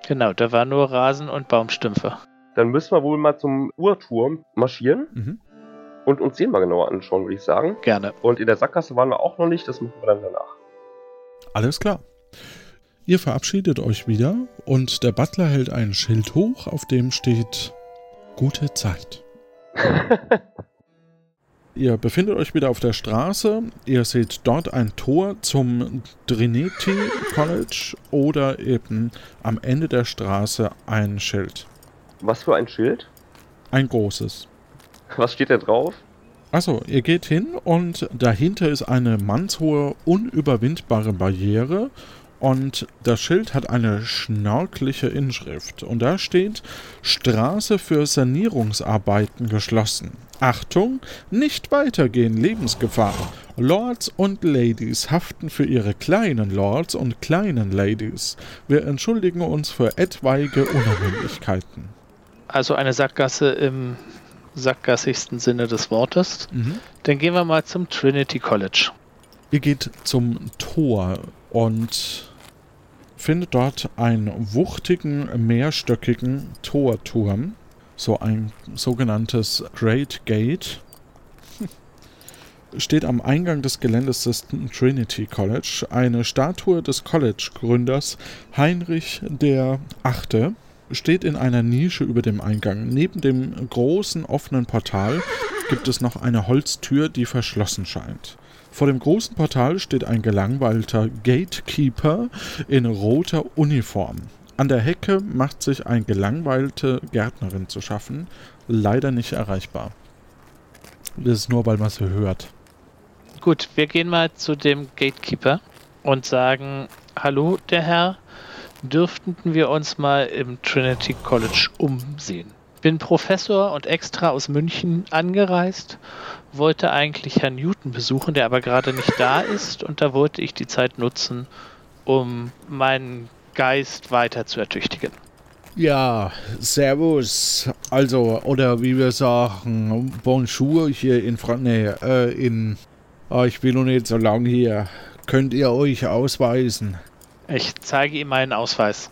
Genau, da war nur Rasen und Baumstümpfe. Dann müssen wir wohl mal zum Uhrturm marschieren mhm. und uns den mal genauer anschauen, würde ich sagen. Gerne. Und in der Sackgasse waren wir auch noch nicht, das machen wir dann danach. Alles klar. Ihr verabschiedet euch wieder und der Butler hält ein Schild hoch, auf dem steht Gute Zeit. Ihr befindet euch wieder auf der Straße. Ihr seht dort ein Tor zum Trinity College oder eben am Ende der Straße ein Schild. Was für ein Schild? Ein großes. Was steht da drauf? Achso, ihr geht hin und dahinter ist eine mannshohe, unüberwindbare Barriere. Und das Schild hat eine schnörkelige Inschrift. Und da steht Straße für Sanierungsarbeiten geschlossen. Achtung, nicht weitergehen, Lebensgefahr. Lords und Ladies haften für ihre kleinen Lords und kleinen Ladies. Wir entschuldigen uns für etwaige Unannehmlichkeiten. Also eine Sackgasse im sackgassigsten Sinne des Wortes. Mhm. Dann gehen wir mal zum Trinity College. Ihr geht zum Tor und findet dort einen wuchtigen, mehrstöckigen Torturm. So ein sogenanntes Great Gate. Steht am Eingang des Geländes des Trinity College eine Statue des College-Gründers Heinrich der Achte. Steht in einer Nische über dem Eingang. Neben dem großen offenen Portal gibt es noch eine Holztür, die verschlossen scheint. Vor dem großen Portal steht ein gelangweilter Gatekeeper in roter Uniform. An der Hecke macht sich eine gelangweilte Gärtnerin zu schaffen, leider nicht erreichbar. Das ist nur, weil man es hört. Gut, wir gehen mal zu dem Gatekeeper und sagen, hallo, der Herr, dürften wir uns mal im Trinity College umsehen? Bin Professor und extra aus München angereist, wollte eigentlich Herrn Newton besuchen, der aber gerade nicht da ist und da wollte ich die Zeit nutzen, um meinen Geist weiter zu ertüchtigen. Ja, servus, also, oder wie wir sagen, bonjour hier in Frankreich, äh, in, oh, ich bin noch nicht so lange hier, könnt ihr euch ausweisen? Ich zeige ihm meinen Ausweis.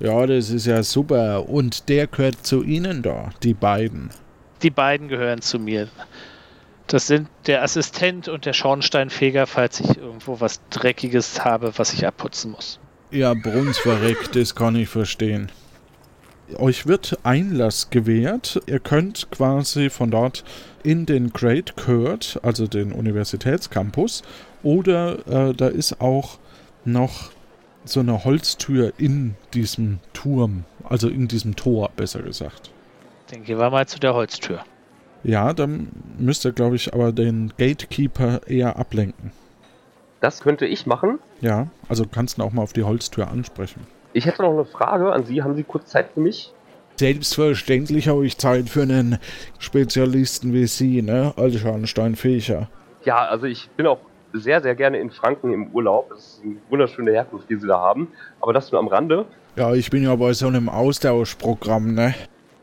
Ja, das ist ja super. Und der gehört zu Ihnen da, die beiden. Die beiden gehören zu mir. Das sind der Assistent und der Schornsteinfeger, falls ich irgendwo was Dreckiges habe, was ich abputzen muss. Ja, Brunsverreckt, das kann ich verstehen. Euch wird Einlass gewährt. Ihr könnt quasi von dort in den Great Court, also den Universitätscampus, oder äh, da ist auch noch so eine Holztür in diesem Turm, also in diesem Tor, besser gesagt. Dann gehen wir mal zu der Holztür. Ja, dann müsste, glaube ich, aber den Gatekeeper eher ablenken. Das könnte ich machen. Ja, also kannst du auch mal auf die Holztür ansprechen. Ich hätte noch eine Frage an Sie. Haben Sie kurz Zeit für mich? Selbstverständlich habe ich Zeit für einen Spezialisten wie Sie, ne? Altscharnstein-Fächer. Ja, also ich bin auch sehr, sehr gerne in Franken im Urlaub. Das ist eine wunderschöne Herkunft, die Sie da haben. Aber das nur am Rande. Ja, ich bin ja bei so einem Austauschprogramm, ne?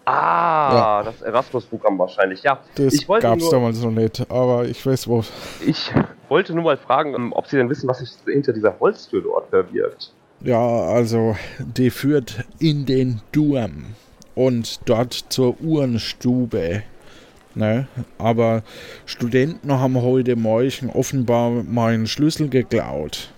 Ah, ja. Das Erasmus-Programm wahrscheinlich, ja. Das ich wollte gab's nur, damals noch nicht, aber ich weiß was. Ich wollte nur mal fragen, ob Sie denn wissen, was sich hinter dieser Holztür dort verbirgt. Ja, also die führt in den Durm und dort zur Uhrenstube. Ne? Aber Studenten haben heute Morgen offenbar meinen Schlüssel geklaut.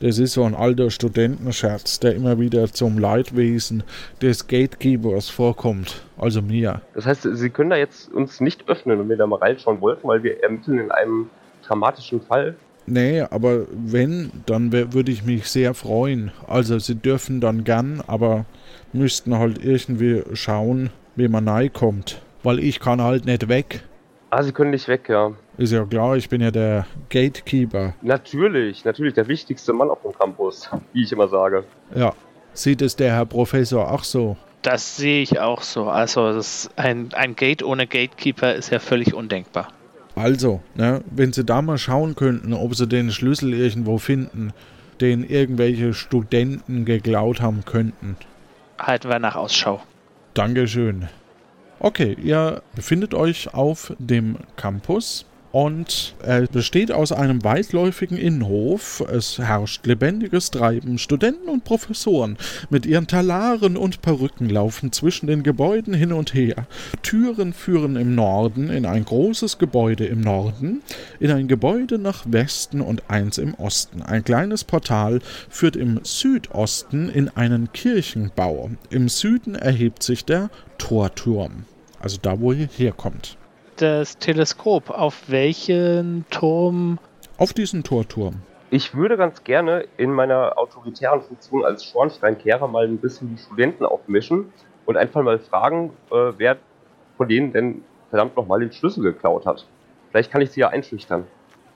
Das ist so ein alter Studentenscherz, der immer wieder zum Leidwesen des Gatekeepers vorkommt, also mir. Das heißt, Sie können da jetzt uns nicht öffnen, wenn wir da mal reinschauen wollten, weil wir ermitteln in einem dramatischen Fall. Nee, aber wenn, dann w- würde ich mich sehr freuen. Also Sie dürfen dann gern, aber müssten halt irgendwie schauen, wie man reinkommt, weil ich kann halt nicht weg. Ah, Sie können nicht weg, ja. Ist ja klar, ich bin ja der Gatekeeper. Natürlich, natürlich, der wichtigste Mann auf dem Campus, wie ich immer sage. Ja, sieht es der Herr Professor auch so? Das sehe ich auch so. Also das ein, ein Gate ohne Gatekeeper ist ja völlig undenkbar. Also, ne, wenn Sie da mal schauen könnten, ob Sie den Schlüssel irgendwo finden, den irgendwelche Studenten geklaut haben könnten. Halten wir nach Ausschau. Dankeschön. Okay, ihr befindet euch auf dem Campus und er besteht aus einem weitläufigen Innenhof. Es herrscht lebendiges Treiben. Studenten und Professoren mit ihren Talaren und Perücken laufen zwischen den Gebäuden hin und her. Türen führen im Norden in ein großes Gebäude im Norden, in ein Gebäude nach Westen und eins im Osten. Ein kleines Portal führt im Südosten in einen Kirchenbau. Im Süden erhebt sich der Torturm, also da, wo ihr herkommt. Das Teleskop, auf welchen Turm? Auf diesen Torturm. Ich würde ganz gerne in meiner autoritären Funktion als Schornsteinkehrer mal ein bisschen die Studenten aufmischen und einfach mal fragen, äh, wer von denen denn verdammt nochmal den Schlüssel geklaut hat. Vielleicht kann ich sie ja einschüchtern.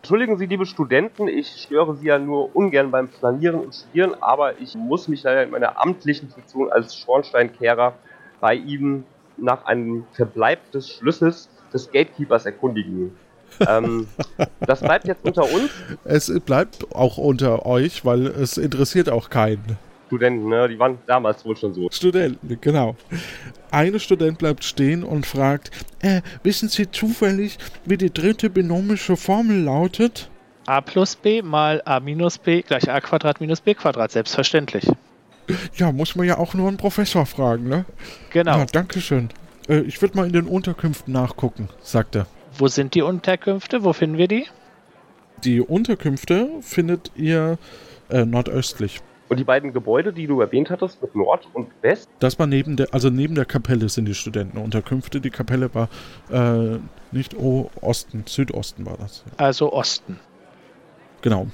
Entschuldigen Sie, liebe Studenten, ich störe Sie ja nur ungern beim Planieren und Studieren, aber ich muss mich leider in meiner amtlichen Funktion als Schornsteinkehrer bei Ihnen nach einem Verbleib des Schlüssels des Gatekeepers erkundigen. ähm, das bleibt jetzt unter uns. Es bleibt auch unter euch, weil es interessiert auch keinen. Studenten, ne? Die waren damals wohl schon so. Studenten, genau. Eine Student bleibt stehen und fragt, äh, wissen Sie zufällig, wie die dritte binomische Formel lautet? A plus B mal A minus B gleich A Quadrat minus B Quadrat, selbstverständlich. Ja, muss man ja auch nur einen Professor fragen, ne? Genau. Ja, dankeschön. Äh, ich würde mal in den Unterkünften nachgucken, sagt er. Wo sind die Unterkünfte? Wo finden wir die? Die Unterkünfte findet ihr äh, nordöstlich. Und die beiden Gebäude, die du erwähnt hattest, mit Nord und West? Das war neben der, also neben der Kapelle sind die Studentenunterkünfte. Die Kapelle war äh, nicht o- Osten, Südosten war das. Also Osten. Genau.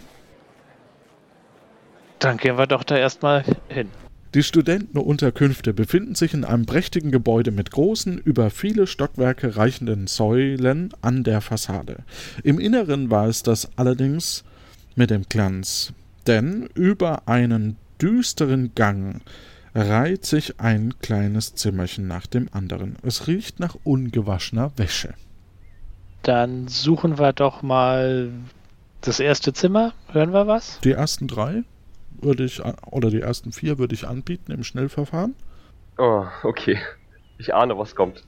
Dann gehen wir doch da erstmal hin. Die Studentenunterkünfte befinden sich in einem prächtigen Gebäude mit großen, über viele Stockwerke reichenden Säulen an der Fassade. Im Inneren war es das allerdings mit dem Glanz, denn über einen düsteren Gang reiht sich ein kleines Zimmerchen nach dem anderen. Es riecht nach ungewaschener Wäsche. Dann suchen wir doch mal das erste Zimmer. Hören wir was? Die ersten drei? würde ich, oder die ersten vier würde ich anbieten im Schnellverfahren. Oh, okay. Ich ahne, was kommt.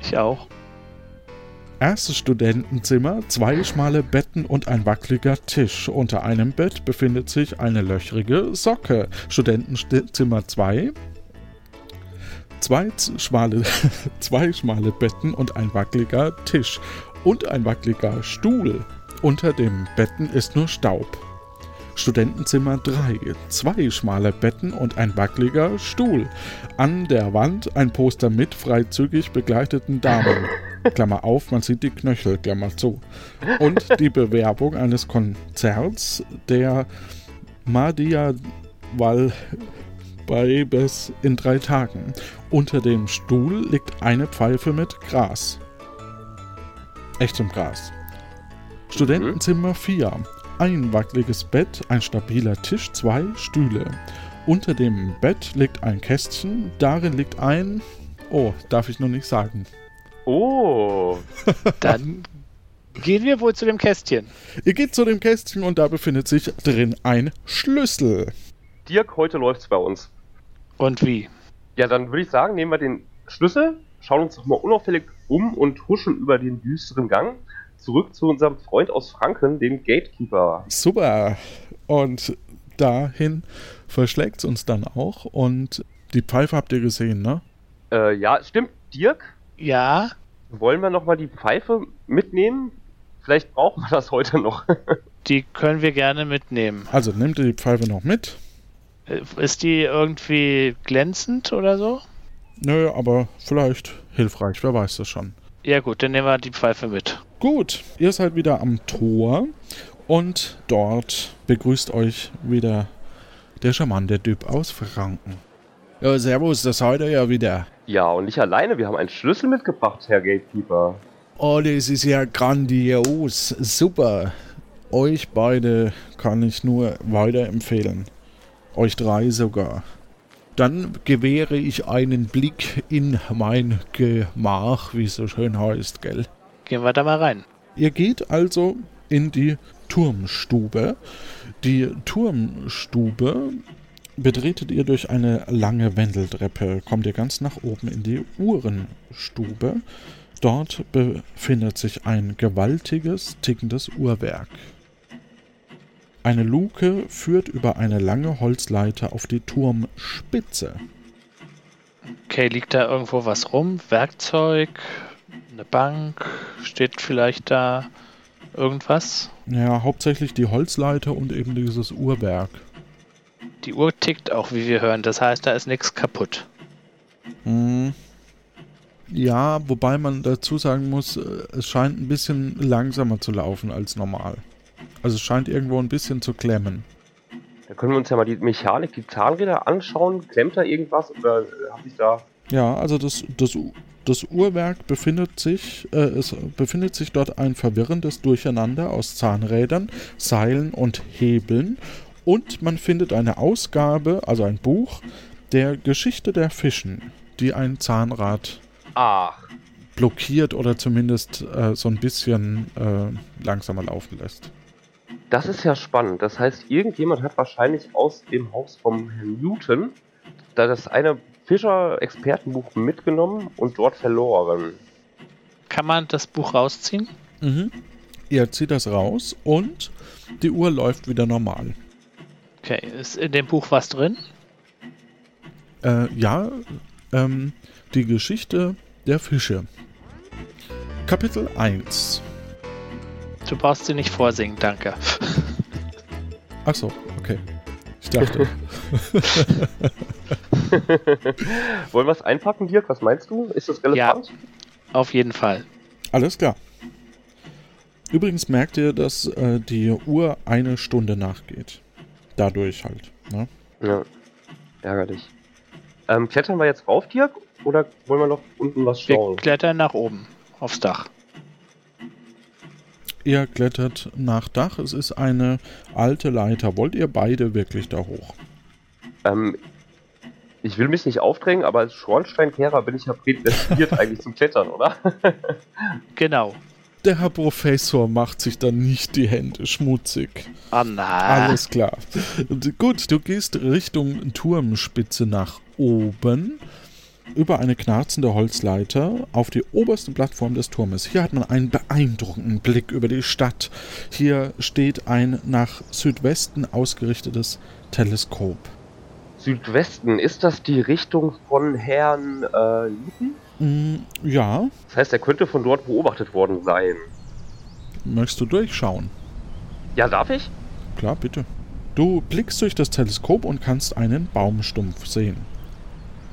Ich auch. Erstes Studentenzimmer, zwei schmale Betten und ein wackeliger Tisch. Unter einem Bett befindet sich eine löchrige Socke. Studentenzimmer zwei. Zwei schmale, zwei schmale Betten und ein wackeliger Tisch. Und ein wackeliger Stuhl. Unter den Betten ist nur Staub. Studentenzimmer drei, zwei schmale Betten und ein wackeliger Stuhl. An der Wand ein Poster mit freizügig begleiteten Damen. Klammer auf, man sieht die Knöchel, Klammer zu. Und die Bewerbung eines Konzerts der Madia weil bei bis in drei Tagen. Unter dem Stuhl liegt eine Pfeife mit Gras. Echtem Gras. Mhm. Studentenzimmer vier. Ein wackeliges Bett, ein stabiler Tisch, zwei Stühle. Unter dem Bett liegt ein Kästchen, darin liegt ein... Oh, darf ich noch nicht sagen. Oh, dann gehen wir wohl zu dem Kästchen. Ihr geht zu dem Kästchen und da befindet sich drin ein Schlüssel. Dirk, heute läuft's bei uns. Und wie? Ja, dann würde ich sagen, nehmen wir den Schlüssel, schauen uns nochmal unauffällig um und huschen über den düsteren Gang zurück zu unserem Freund aus Franken, dem Gatekeeper. Super. Und dahin verschlägt's uns dann auch. Und die Pfeife habt ihr gesehen, ne? Äh, ja, stimmt. Dirk? Ja? Wollen wir nochmal die Pfeife mitnehmen? Vielleicht brauchen wir das heute noch. Die können wir gerne mitnehmen. Also, nehmt ihr die Pfeife noch mit? Ist die irgendwie glänzend oder so? Nö, aber vielleicht hilfreich, wer weiß das schon. Ja gut, dann nehmen wir die Pfeife mit. Gut, ihr seid wieder am Tor und dort begrüßt euch wieder der charmante Typ aus Franken. Ja, servus, das seid ihr ja wieder. Ja, und nicht alleine, wir haben einen Schlüssel mitgebracht, Herr Gatekeeper. Oh, das ist ja grandios, super. Euch beide kann ich nur weiterempfehlen. Euch drei sogar. Dann gewähre ich einen Blick in mein Gemach, wie es so schön heißt, gell? Gehen wir da mal rein. Ihr geht also in die Turmstube. Die Turmstube betretet ihr durch eine lange Wendeltreppe. Kommt ihr ganz nach oben in die Uhrenstube. Dort befindet sich ein gewaltiges, tickendes Uhrwerk. Eine Luke führt über eine lange Holzleiter auf die Turmspitze. Okay, liegt da irgendwo was rum? Werkzeug, eine Bank, steht vielleicht da irgendwas? Ja, hauptsächlich die Holzleiter und eben dieses Uhrwerk. Die Uhr tickt auch, wie wir hören, das heißt, da ist nichts kaputt. Hm. Ja, wobei man dazu sagen muss, es scheint ein bisschen langsamer zu laufen als normal. Also es scheint irgendwo ein bisschen zu klemmen. Da können wir uns ja mal die Mechanik, die Zahnräder anschauen. Klemmt da irgendwas oder habe ich da... Ja, also das, das, das Uhrwerk befindet sich, äh, es befindet sich dort ein verwirrendes Durcheinander aus Zahnrädern, Seilen und Hebeln. Und man findet eine Ausgabe, also ein Buch, der Geschichte der Fischen, die ein Zahnrad Ach. blockiert oder zumindest äh, so ein bisschen äh, langsamer laufen lässt. Das ist ja spannend. Das heißt, irgendjemand hat wahrscheinlich aus dem Haus vom Herrn Newton da das eine Fischer-Expertenbuch mitgenommen und dort verloren. Kann man das Buch rausziehen? Mhm. Ihr zieht das raus und die Uhr läuft wieder normal. Okay, ist in dem Buch was drin? Äh, ja, ähm, die Geschichte der Fische. Kapitel eins. Du brauchst sie nicht vorsingen, danke. Ach so, okay. Ich dachte. Wollen wir es einpacken, Dirk? Was meinst du? Ist das relevant? Ja, auf jeden Fall. Alles klar. Übrigens merkt ihr, dass äh, die Uhr eine Stunde nachgeht. Dadurch halt, ne? Ja, ärgerlich. Ähm, klettern wir jetzt rauf, Dirk? Oder wollen wir noch unten was schauen? Wir klettern nach oben, aufs Dach. Ihr klettert nach Dach. Es ist eine alte Leiter. Wollt ihr beide wirklich da hoch? Ähm, ich will mich nicht aufdrängen, aber als Schornsteinkehrer bin ich ja prädestiniert eigentlich zum Klettern, oder? Genau. Der Herr Professor macht sich dann nicht die Hände schmutzig. Ah, na. Alles klar. Gut, du gehst Richtung Turmspitze nach oben. Über eine knarzende Holzleiter auf die oberste Plattform des Turmes. Hier hat man einen beeindruckenden Blick über die Stadt. Hier steht ein nach Südwesten ausgerichtetes Teleskop. Südwesten, ist das die Richtung von Herrn äh, Newton? Mm, ja. Das heißt, er könnte von dort beobachtet worden sein. Möchtest du durchschauen? Ja, darf ich? Klar, bitte. Du blickst durch das Teleskop und kannst einen Baumstumpf sehen.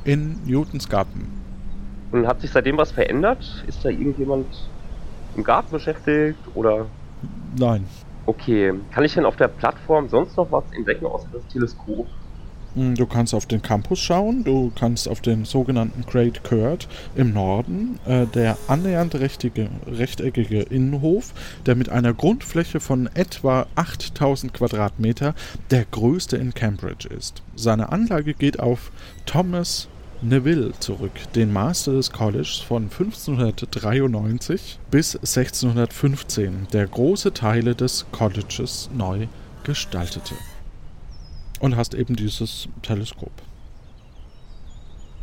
In Newtons Garten. Und hat sich seitdem was verändert? Ist da irgendjemand im Garten beschäftigt oder? Nein. Okay, kann ich denn auf der Plattform sonst noch was entdecken außer das Teleskop? Du kannst auf den Campus schauen, du kannst auf den sogenannten Great Court im Norden, äh, der annähernd rechtige, rechteckige Innenhof, der mit einer Grundfläche von etwa achttausend Quadratmeter der größte in Cambridge ist. Seine Anlage geht auf Thomas Neville zurück, den Master des College von fünfzehnhundertdreiundneunzig bis sechzehnhundertfünfzehn, der große Teile des Colleges neu gestaltete. Und hast eben dieses Teleskop.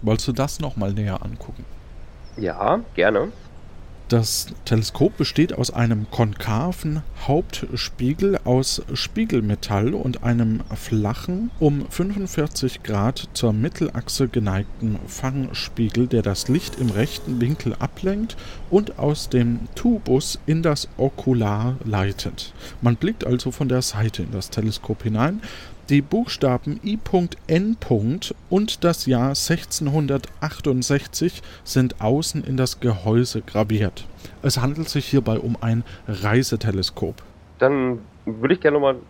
Wolltest du das nochmal näher angucken? Ja, gerne. Das Teleskop besteht aus einem konkaven Hauptspiegel aus Spiegelmetall und einem flachen, um fünfundvierzig Grad zur Mittelachse geneigten Fangspiegel, der das Licht im rechten Winkel ablenkt und aus dem Tubus in das Okular leitet. Man blickt also von der Seite in das Teleskop hinein. Die Buchstaben I N und das Jahr sechzehnhundertachtundsechzig sind außen in das Gehäuse graviert. Es handelt sich hierbei um ein Reiseteleskop. Dann würde ich gerne nochmal einen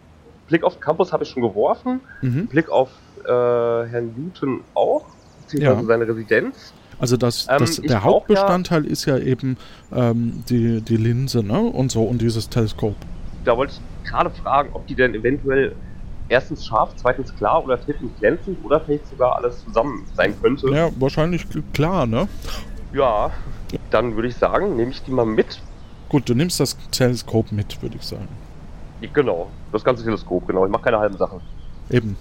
Blick auf den Campus habe ich schon geworfen, mhm. Blick auf äh, Herrn Newton auch, beziehungsweise ja. seine Residenz. Also das, das, ähm, der Hauptbestandteil ja, ist ja eben ähm, die, die Linse, ne? Und so und dieses Teleskop. Da wollte ich gerade fragen, ob die denn eventuell erstens scharf, zweitens klar oder drittens glänzend oder vielleicht sogar alles zusammen sein könnte. Ja, wahrscheinlich klar, ne? Ja, dann würde ich sagen, nehme ich die mal mit. Gut, du nimmst das Teleskop mit, würde ich sagen. Ich, genau, das ganze Teleskop, genau. Ich mache keine halben Sachen. Eben.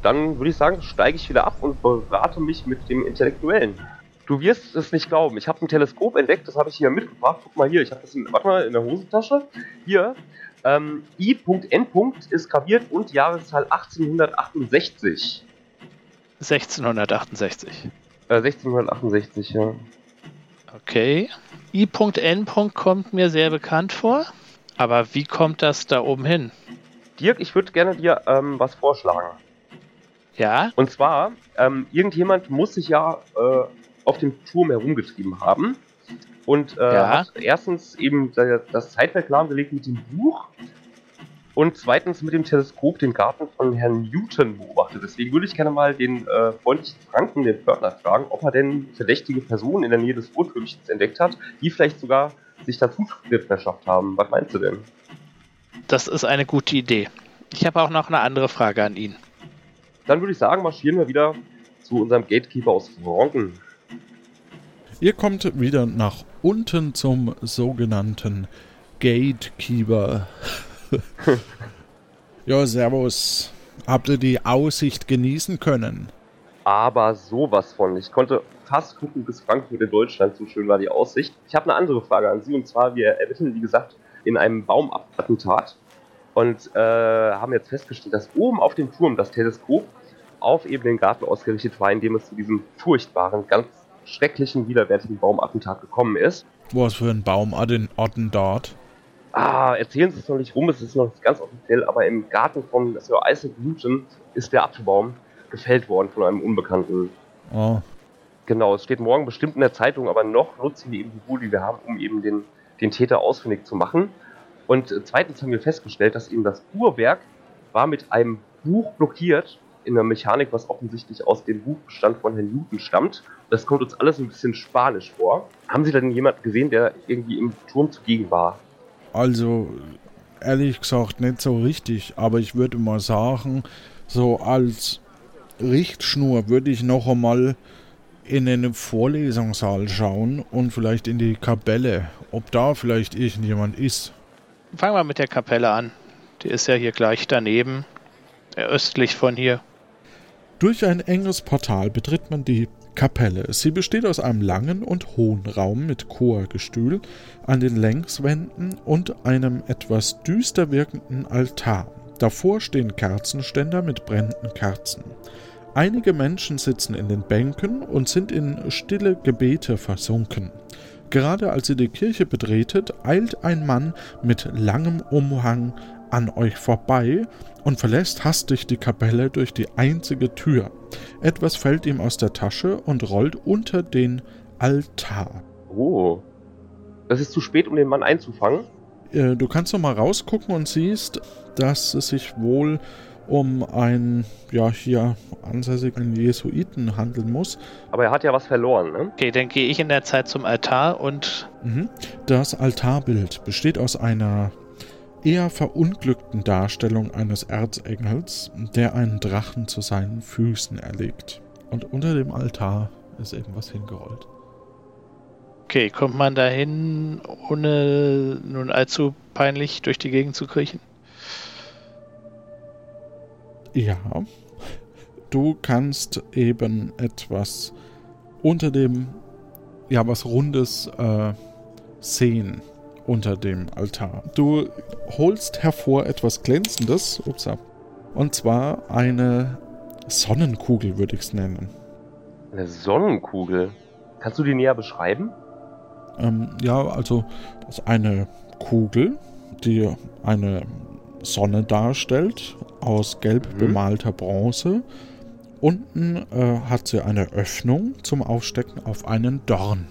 Dann würde ich sagen, steige ich wieder ab und berate mich mit dem Intellektuellen. Du wirst es nicht glauben. Ich habe ein Teleskop entdeckt, das habe ich hier mitgebracht. Guck mal hier, ich habe das in, warte mal, in der Hosentasche. Hier. Ähm, I N. ist graviert und Jahreszahl achtzehnhundertachtundsechzig. sechzehnhundertachtundsechzig. Äh, sechzehnhundertachtundsechzig, ja. Okay. I N. kommt mir sehr bekannt vor, aber wie kommt das da oben hin? Dirk, ich würde gerne dir ähm, was vorschlagen. Ja? Und zwar, ähm, irgendjemand muss sich ja äh, auf dem Turm herumgetrieben haben. Und äh, ja. hat erstens eben das Zeitwerk lahmgelegt mit dem Buch und zweitens mit dem Teleskop den Garten von Herrn Newton beobachtet. Deswegen würde ich gerne mal den äh, freundlichen Franken, den Pförtner, fragen, ob er denn verdächtige Personen in der Nähe des Uhrtürmchens entdeckt hat, die vielleicht sogar sich da Zugriff verschafft haben. Was meinst du denn? Das ist eine gute Idee. Ich habe auch noch eine andere Frage an ihn. Dann würde ich sagen, marschieren wir wieder zu unserem Gatekeeper aus Franken. Ihr kommt wieder nach unten zum sogenannten Gatekeeper. Ja, servus. Habt ihr die Aussicht genießen können? Aber sowas von. Ich konnte fast gucken bis Frankfurt in Deutschland. So schön war die Aussicht. Ich habe eine andere Frage an Sie. Und zwar, wir ermitteln, wie gesagt, in einem Baumattentat. Und äh, haben jetzt festgestellt, dass oben auf dem Turm das Teleskop auf eben den Garten ausgerichtet war, indem es zu diesem furchtbaren, ganz schrecklichen, widerwärtigen Baumattentat gekommen ist. Was für ein Baumattentat? Ah, erzählen Sie es noch nicht rum, es ist noch nicht ganz offiziell, aber im Garten von Sir Isaac Newton ist der Apfelbaum gefällt worden von einem Unbekannten. Oh. Genau, es steht morgen bestimmt in der Zeitung, aber noch nutzen wir eben die Ruhe, die wir haben, um eben den, den Täter ausfindig zu machen. Und zweitens haben wir festgestellt, dass eben das Uhrwerk war mit einem Buch blockiert, in der Mechanik, was offensichtlich aus dem Buchbestand von Herrn Newton stammt. Das kommt uns alles ein bisschen spanisch vor. Haben Sie denn jemanden gesehen, der irgendwie im Turm zugegen war? Also, ehrlich gesagt, nicht so richtig. Aber ich würde mal sagen, so als Richtschnur würde ich noch einmal in einen Vorlesungssaal schauen und vielleicht in die Kapelle, ob da vielleicht irgendjemand ist. Fangen wir mit der Kapelle an. Die ist ja hier gleich daneben, östlich von hier. Durch ein enges Portal betritt man die Kapelle. Sie besteht aus einem langen und hohen Raum mit Chorgestühl an den Längswänden und einem etwas düster wirkenden Altar. Davor stehen Kerzenständer mit brennenden Kerzen. Einige Menschen sitzen in den Bänken und sind in stille Gebete versunken. Gerade als ihr die Kirche betretet, eilt ein Mann mit langem Umhang an euch vorbei und verlässt hastig die Kapelle durch die einzige Tür. Etwas fällt ihm aus der Tasche und rollt unter den Altar. Oh, das ist zu spät, um den Mann einzufangen? Äh, du kannst noch mal rausgucken und siehst, dass es sich wohl um einen, ja, hier ansässigen Jesuiten handeln muss. Aber er hat ja was verloren, ne? Okay, dann gehe ich in der Zeit zum Altar und... Mhm. Das Altarbild besteht aus einer eher verunglückten Darstellung eines Erzengels, der einen Drachen zu seinen Füßen erlegt. Und unter dem Altar ist eben was hingerollt. Okay, kommt man da hin, ohne nun allzu peinlich durch die Gegend zu kriechen? Ja, du kannst eben etwas unter dem, ja, was Rundes äh, sehen unter dem Altar. Du holst hervor etwas Glänzendes, ups, und zwar eine Sonnenkugel, würde ich es nennen. Eine Sonnenkugel? Kannst du die näher beschreiben? Ähm, ja, also das ist eine Kugel, die eine Sonne darstellt, aus gelb mhm. bemalter Bronze. Unten äh, hat sie eine Öffnung zum Aufstecken auf einen Dorn.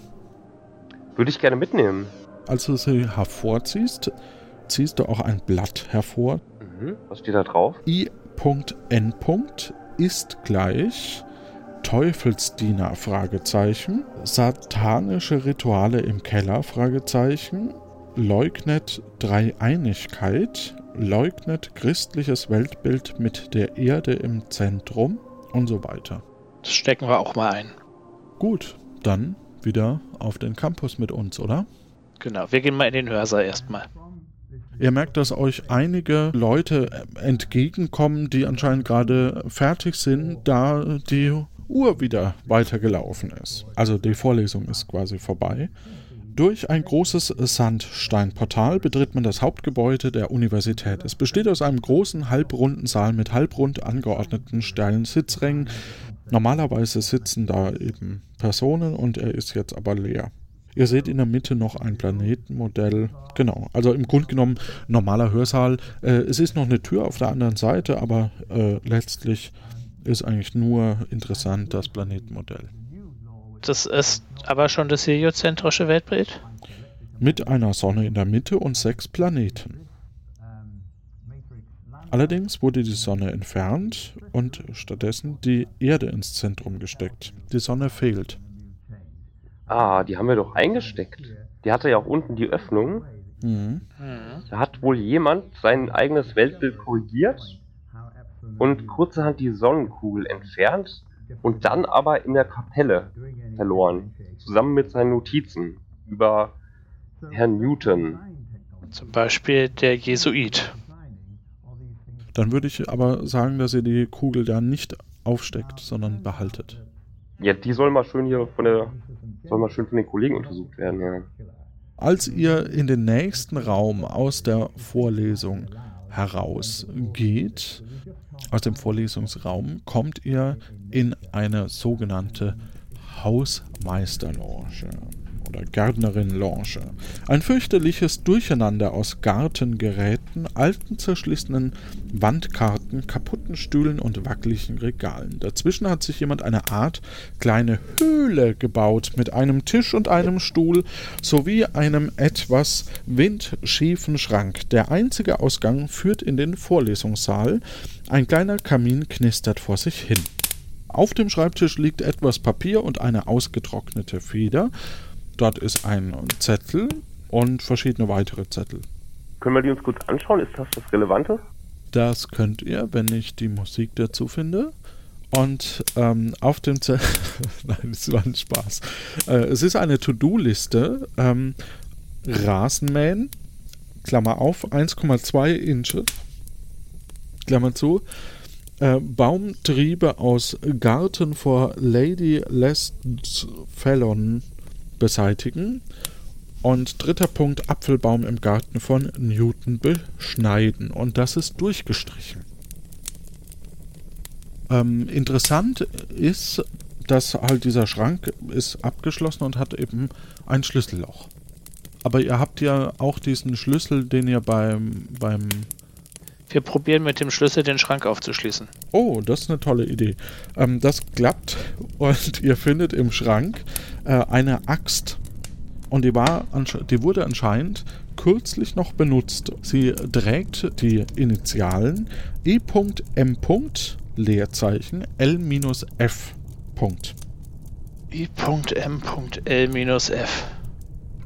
Würde ich gerne mitnehmen. Als du sie hervorziehst, ziehst du auch ein Blatt hervor. Mhm. Was steht da drauf? I N ist gleich... Teufelsdiener, Fragezeichen, satanische Rituale im Keller, Fragezeichen, leugnet Dreieinigkeit, leugnet christliches Weltbild mit der Erde im Zentrum und so weiter. Das stecken wir auch mal ein. Gut, dann wieder auf den Campus mit uns, oder? Genau, wir gehen mal in den Hörsaal erstmal. Ihr merkt, dass euch einige Leute entgegenkommen, die anscheinend gerade fertig sind, da die Uhr wieder weitergelaufen ist. Also die Vorlesung ist quasi vorbei. Durch ein großes Sandsteinportal betritt man das Hauptgebäude der Universität. Es besteht aus einem großen halbrunden Saal mit halbrund angeordneten steilen Sitzrängen. Normalerweise sitzen da eben Personen und er ist jetzt aber leer. Ihr seht in der Mitte noch ein Planetenmodell. Genau, also im Grunde genommen normaler Hörsaal. Äh, es ist noch eine Tür auf der anderen Seite, aber äh, letztlich ist eigentlich nur interessant das Planetenmodell. Das ist aber schon das heliozentrische Weltbild? Mit einer Sonne in der Mitte und sechs Planeten. Allerdings wurde die Sonne entfernt und stattdessen die Erde ins Zentrum gesteckt. Die Sonne fehlt. Ah, die haben wir doch eingesteckt. Die hatte ja auch unten die Öffnung. Mhm. Da hat wohl jemand sein eigenes Weltbild korrigiert und kurzerhand die Sonnenkugel entfernt und dann aber in der Kapelle verloren, zusammen mit seinen Notizen über Herrn Newton. Zum Beispiel der Jesuit. Dann würde ich aber sagen, dass ihr die Kugel da nicht aufsteckt, sondern behaltet. Ja, die soll mal schön hier von der, soll mal schön von den Kollegen untersucht werden, ja. Als ihr in den nächsten Raum aus der Vorlesung herausgeht, aus dem Vorlesungsraum, kommt ihr in eine sogenannte Hausmeisterlounge oder Gärtnerin-Lounge. Ein fürchterliches Durcheinander aus Gartengeräten, alten zerschlissenen Wandkarten, kaputten Stühlen und wackeligen Regalen. Dazwischen hat sich jemand eine Art kleine Höhle gebaut mit einem Tisch und einem Stuhl sowie einem etwas windschiefen Schrank. Der einzige Ausgang führt in den Vorlesungssaal. Ein kleiner Kamin knistert vor sich hin. Auf dem Schreibtisch liegt etwas Papier und eine ausgetrocknete Feder. Dort ist ein Zettel und verschiedene weitere Zettel. Können wir die uns kurz anschauen? Ist das das Relevante? Das könnt ihr, wenn ich die Musik dazu finde. Und ähm, auf dem Zettel... Nein, das war ein Spaß. Äh, es ist eine To-Do-Liste. Ähm, Rasenmähen, Klammer auf, eins Komma zwei Inches, Klammer zu. Äh, Baumtriebe aus Garten vor Lady Lestfallon beseitigen. Und dritter Punkt, Apfelbaum im Garten von Newton beschneiden. Und das ist durchgestrichen. Ähm, interessant ist, dass halt dieser Schrank ist abgeschlossen und hat eben ein Schlüsselloch. Aber ihr habt ja auch diesen Schlüssel, den ihr beim... beim Wir probieren mit dem Schlüssel den Schrank aufzuschließen. Oh, das ist eine tolle Idee. Ähm, das klappt und ihr findet im Schrank äh, eine Axt. Und die, war, die wurde anscheinend kürzlich noch benutzt. Sie trägt die Initialen E M. Leerzeichen L-F. E M L-F.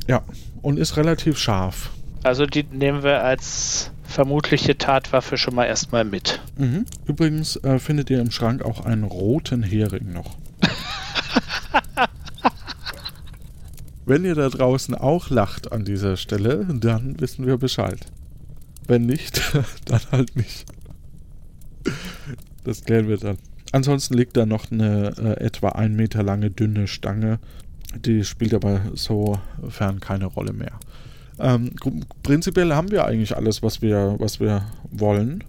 Ja, und ist relativ scharf. Also die nehmen wir als vermutliche Tatwaffe schon mal erstmal mit. Mhm. Übrigens äh, findet ihr im Schrank auch einen roten Hering noch. Wenn ihr da draußen auch lacht an dieser Stelle, dann wissen wir Bescheid. Wenn nicht, dann halt nicht. Das klären wir dann. Ansonsten liegt da noch eine äh, etwa ein Meter lange dünne Stange. Die spielt aber sofern keine Rolle mehr. Ähm, prinzipiell haben wir eigentlich alles, was wir, was wir wollen.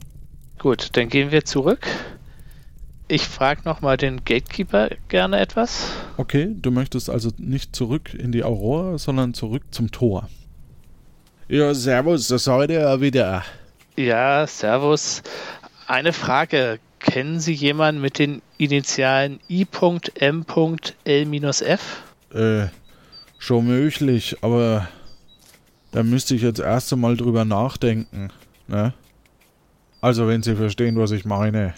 Gut, dann gehen wir zurück. Ich frage nochmal den Gatekeeper gerne etwas. Okay, du möchtest also nicht zurück in die Aurora, sondern zurück zum Tor. Ja, servus, das heute ja wieder. Ja, servus. Eine Frage. Kennen Sie jemanden mit den Initialen I M L F? Äh, schon möglich, aber da müsste ich jetzt erst einmal drüber nachdenken, ne? Also wenn Sie verstehen, was ich meine.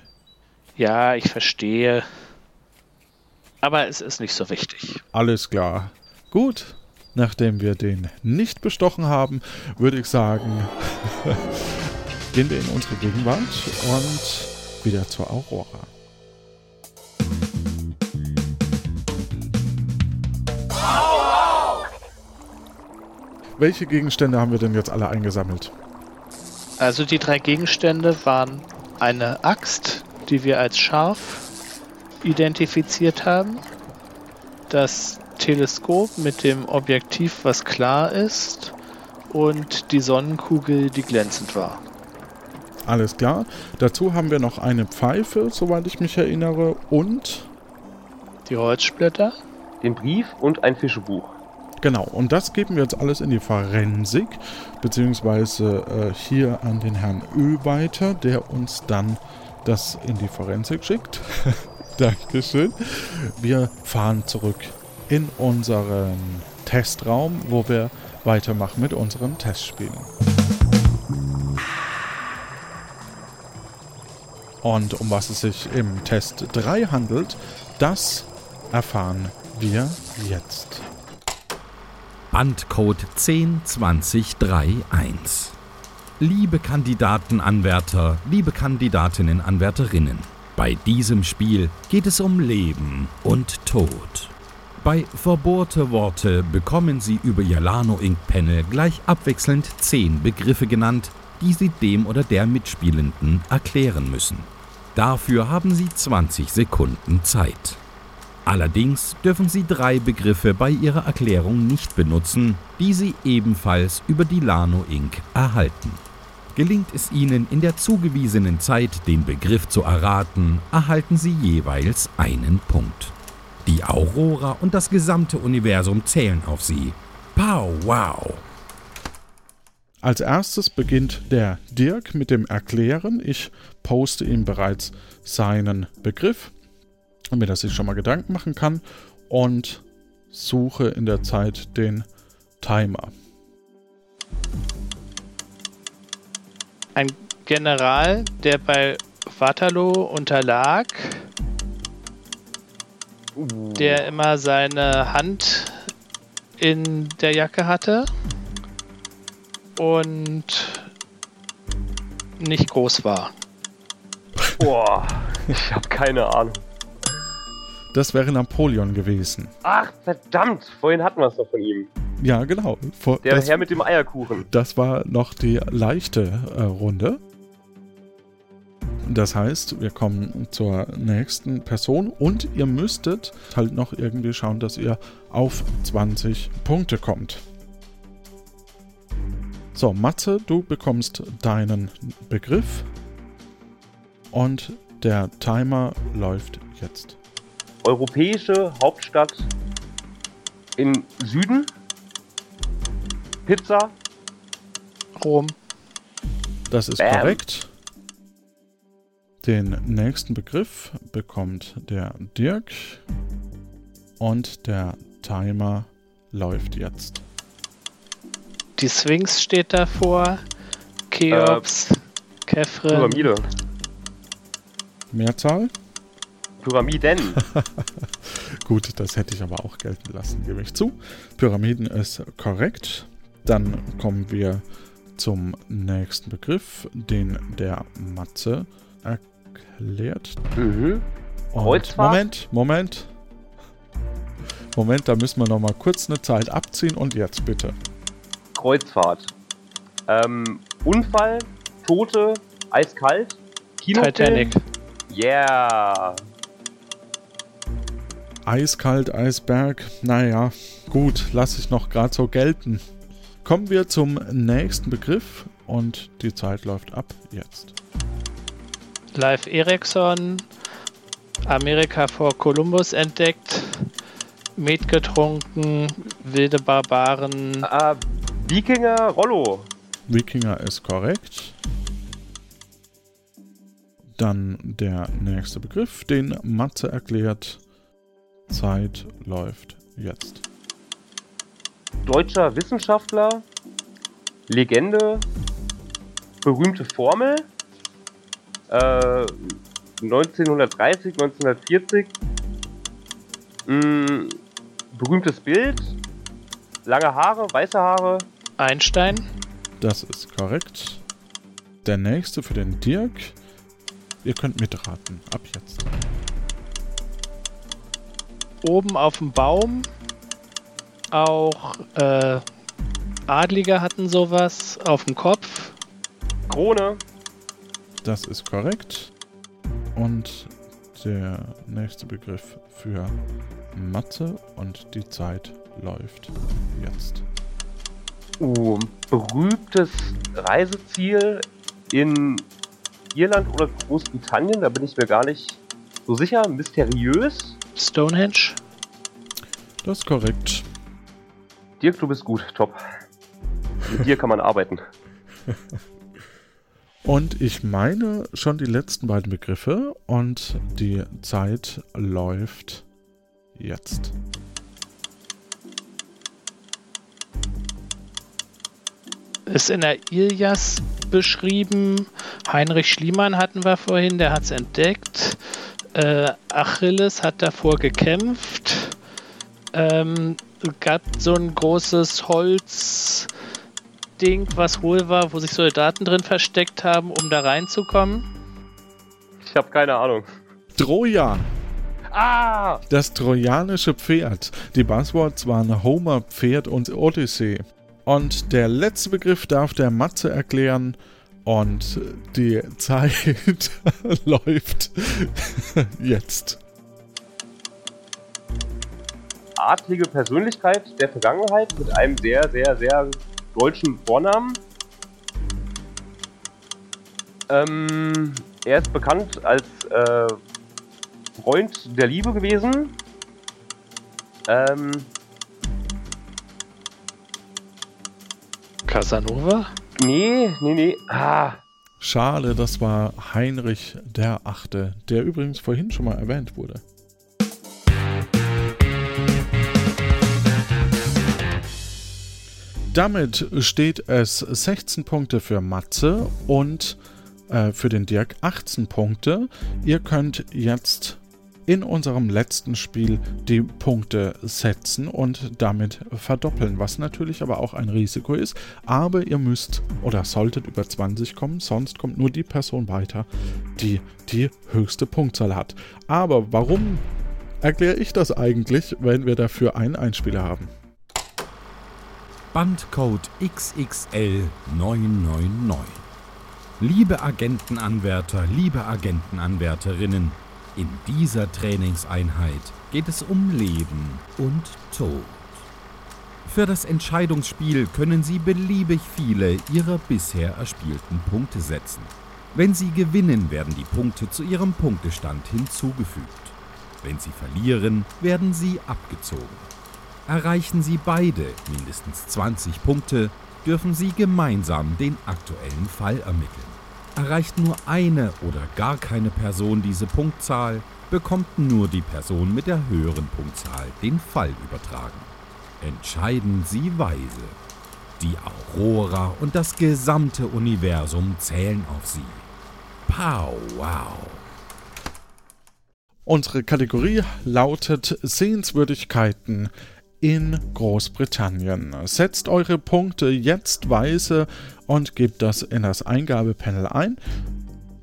Ja, ich verstehe. Aber es ist nicht so wichtig. Alles klar. Gut, nachdem wir den nicht bestochen haben, würde ich sagen, gehen wir in unsere Gegenwart und wieder zur Aurora. Welche Gegenstände haben wir denn jetzt alle eingesammelt? Also die drei Gegenstände waren eine Axt, die wir als scharf identifiziert haben, das Teleskop mit dem Objektiv, was klar ist, und die Sonnenkugel, die glänzend war. Alles klar. Dazu haben wir noch eine Pfeife, soweit ich mich erinnere, und die Holzblätter, den Brief und ein Fischebuch. Genau, und das geben wir jetzt alles in die Forensik, beziehungsweise äh, hier an den Herrn Ö weiter, der uns dann das in die Forensik schickt. Dankeschön. Wir fahren zurück in unseren Testraum, wo wir weitermachen mit unseren Testspielen. Und um was es sich im Test drei handelt, das erfahren wir jetzt. Antcode eins null zwei null drei eins. Liebe Kandidatenanwärter, liebe Kandidatinnen-Anwärterinnen, bei diesem Spiel geht es um Leben und Tod. Bei Verbohrte Worte bekommen Sie über Ihr Lano Incorporated. Panel gleich abwechselnd zehn Begriffe genannt, die Sie dem oder der Mitspielenden erklären müssen. Dafür haben Sie zwanzig Sekunden Zeit. Allerdings dürfen Sie drei Begriffe bei Ihrer Erklärung nicht benutzen, die Sie ebenfalls über die Lano Incorporated erhalten. Gelingt es Ihnen in der zugewiesenen Zeit, den Begriff zu erraten, erhalten Sie jeweils einen Punkt. Die Aurora und das gesamte Universum zählen auf Sie. Pow, wow! Als erstes beginnt der Dirk mit dem Erklären. Ich poste ihm bereits seinen Begriff, damit er sich schon mal Gedanken machen kann, und suche in der Zeit den Timer. Ein General, der bei Waterloo unterlag, uh. der immer seine Hand in der Jacke hatte und nicht groß war. Boah, ich hab keine Ahnung. Das wäre Napoleon gewesen. Ach, verdammt! Vorhin hatten wir es noch von ihm. Ja, genau. Vor, der das, Herr mit dem Eierkuchen. Das war noch die leichte äh, Runde. Das heißt, wir kommen zur nächsten Person und ihr müsstet halt noch irgendwie schauen, dass ihr auf zwanzig Punkte kommt. So, Matze, du bekommst deinen Begriff und der Timer läuft jetzt. Europäische Hauptstadt im Süden. Pizza. Rom. Das ist Bam. Korrekt. Den nächsten Begriff bekommt der Dirk. Und der Timer läuft jetzt. Die Sphinx steht davor. Cheops, äh, Kefren. Pyramide. Mehrzahl? Pyramiden. Gut, das hätte ich aber auch gelten lassen, gebe ich zu. Pyramiden ist korrekt. Dann kommen wir zum nächsten Begriff, den der Matze erklärt. Mhm. Moment, Moment. Moment, da müssen wir noch mal kurz eine Zeit abziehen und jetzt bitte. Kreuzfahrt. Ähm, Unfall, Tote, eiskalt, Kinofilm. Titanic. Yeah. Eiskalt, Eisberg. Naja, gut, lasse ich noch gerade so gelten. Kommen wir zum nächsten Begriff und die Zeit läuft ab jetzt. Leif Ericsson, Amerika vor Kolumbus entdeckt, Met getrunken, wilde Barbaren. Uh, Wikinger, Rollo. Wikinger ist korrekt. Dann der nächste Begriff, den Matze erklärt. Zeit läuft jetzt. Deutscher Wissenschaftler, Legende, berühmte Formel, äh, neunzehnhundertdreißig, neunzehnhundertvierzig, mh, berühmtes Bild, lange Haare, weiße Haare. Einstein. Das ist korrekt. Der nächste für den Dirk. Ihr könnt mitraten, ab jetzt. Oben auf dem Baum. Auch äh, Adlige hatten sowas auf dem Kopf. Krone. Das ist korrekt. Und der nächste Begriff für Mathe und die Zeit läuft jetzt. Oh, berühmtes Reiseziel in Irland oder Großbritannien, da bin ich mir gar nicht so sicher. Mysteriös. Stonehenge. Das ist korrekt. Dirk, du bist gut, top. Mit dir kann man arbeiten. Und ich meine schon die letzten beiden Begriffe und die Zeit läuft jetzt. Ist in der Ilias beschrieben. Heinrich Schliemann hatten wir vorhin, der hat es entdeckt. Äh, Achilles hat davor gekämpft. Ähm... Es gab so ein großes Holzding, was hohl war, wo sich Soldaten drin versteckt haben, um da reinzukommen. Ich habe keine Ahnung. Troja. Ah! Das trojanische Pferd. Die Buzzwords waren Homer, Pferd und Odyssee. Und der letzte Begriff darf der Matze erklären. Und die Zeit läuft jetzt. Adlige Persönlichkeit der Vergangenheit mit einem sehr, sehr, sehr deutschen Vornamen. Ähm, er ist bekannt als äh, Freund der Liebe gewesen. Ähm, Casanova? Nee, nee, nee. Ah. Schade, das war Heinrich der Achte, der übrigens vorhin schon mal erwähnt wurde. Damit steht es sechzehn Punkte für Matze und äh, für den Dirk achtzehn Punkte. Ihr könnt jetzt in unserem letzten Spiel die Punkte setzen und damit verdoppeln, was natürlich aber auch ein Risiko ist. Aber ihr müsst oder solltet über zwanzig kommen, sonst kommt nur die Person weiter, die die höchste Punktzahl hat. Aber warum erkläre ich das eigentlich, wenn wir dafür einen Einspieler haben? Bandcode X X L neun neun neun. Liebe Agentenanwärter, liebe Agentenanwärterinnen, in dieser Trainingseinheit geht es um Leben und Tod. Für das Entscheidungsspiel können Sie beliebig viele Ihrer bisher erspielten Punkte setzen. Wenn Sie gewinnen, werden die Punkte zu Ihrem Punktestand hinzugefügt. Wenn Sie verlieren, werden sie abgezogen. Erreichen Sie beide mindestens zwanzig Punkte, dürfen Sie gemeinsam den aktuellen Fall ermitteln. Erreicht nur eine oder gar keine Person diese Punktzahl, bekommt nur die Person mit der höheren Punktzahl den Fall übertragen. Entscheiden Sie weise. Die Aurora und das gesamte Universum zählen auf sie. Pow, wow. Unsere Kategorie lautet Sehenswürdigkeiten in Großbritannien. Setzt eure Punkte jetzt weise und gebt das in das Eingabepanel ein.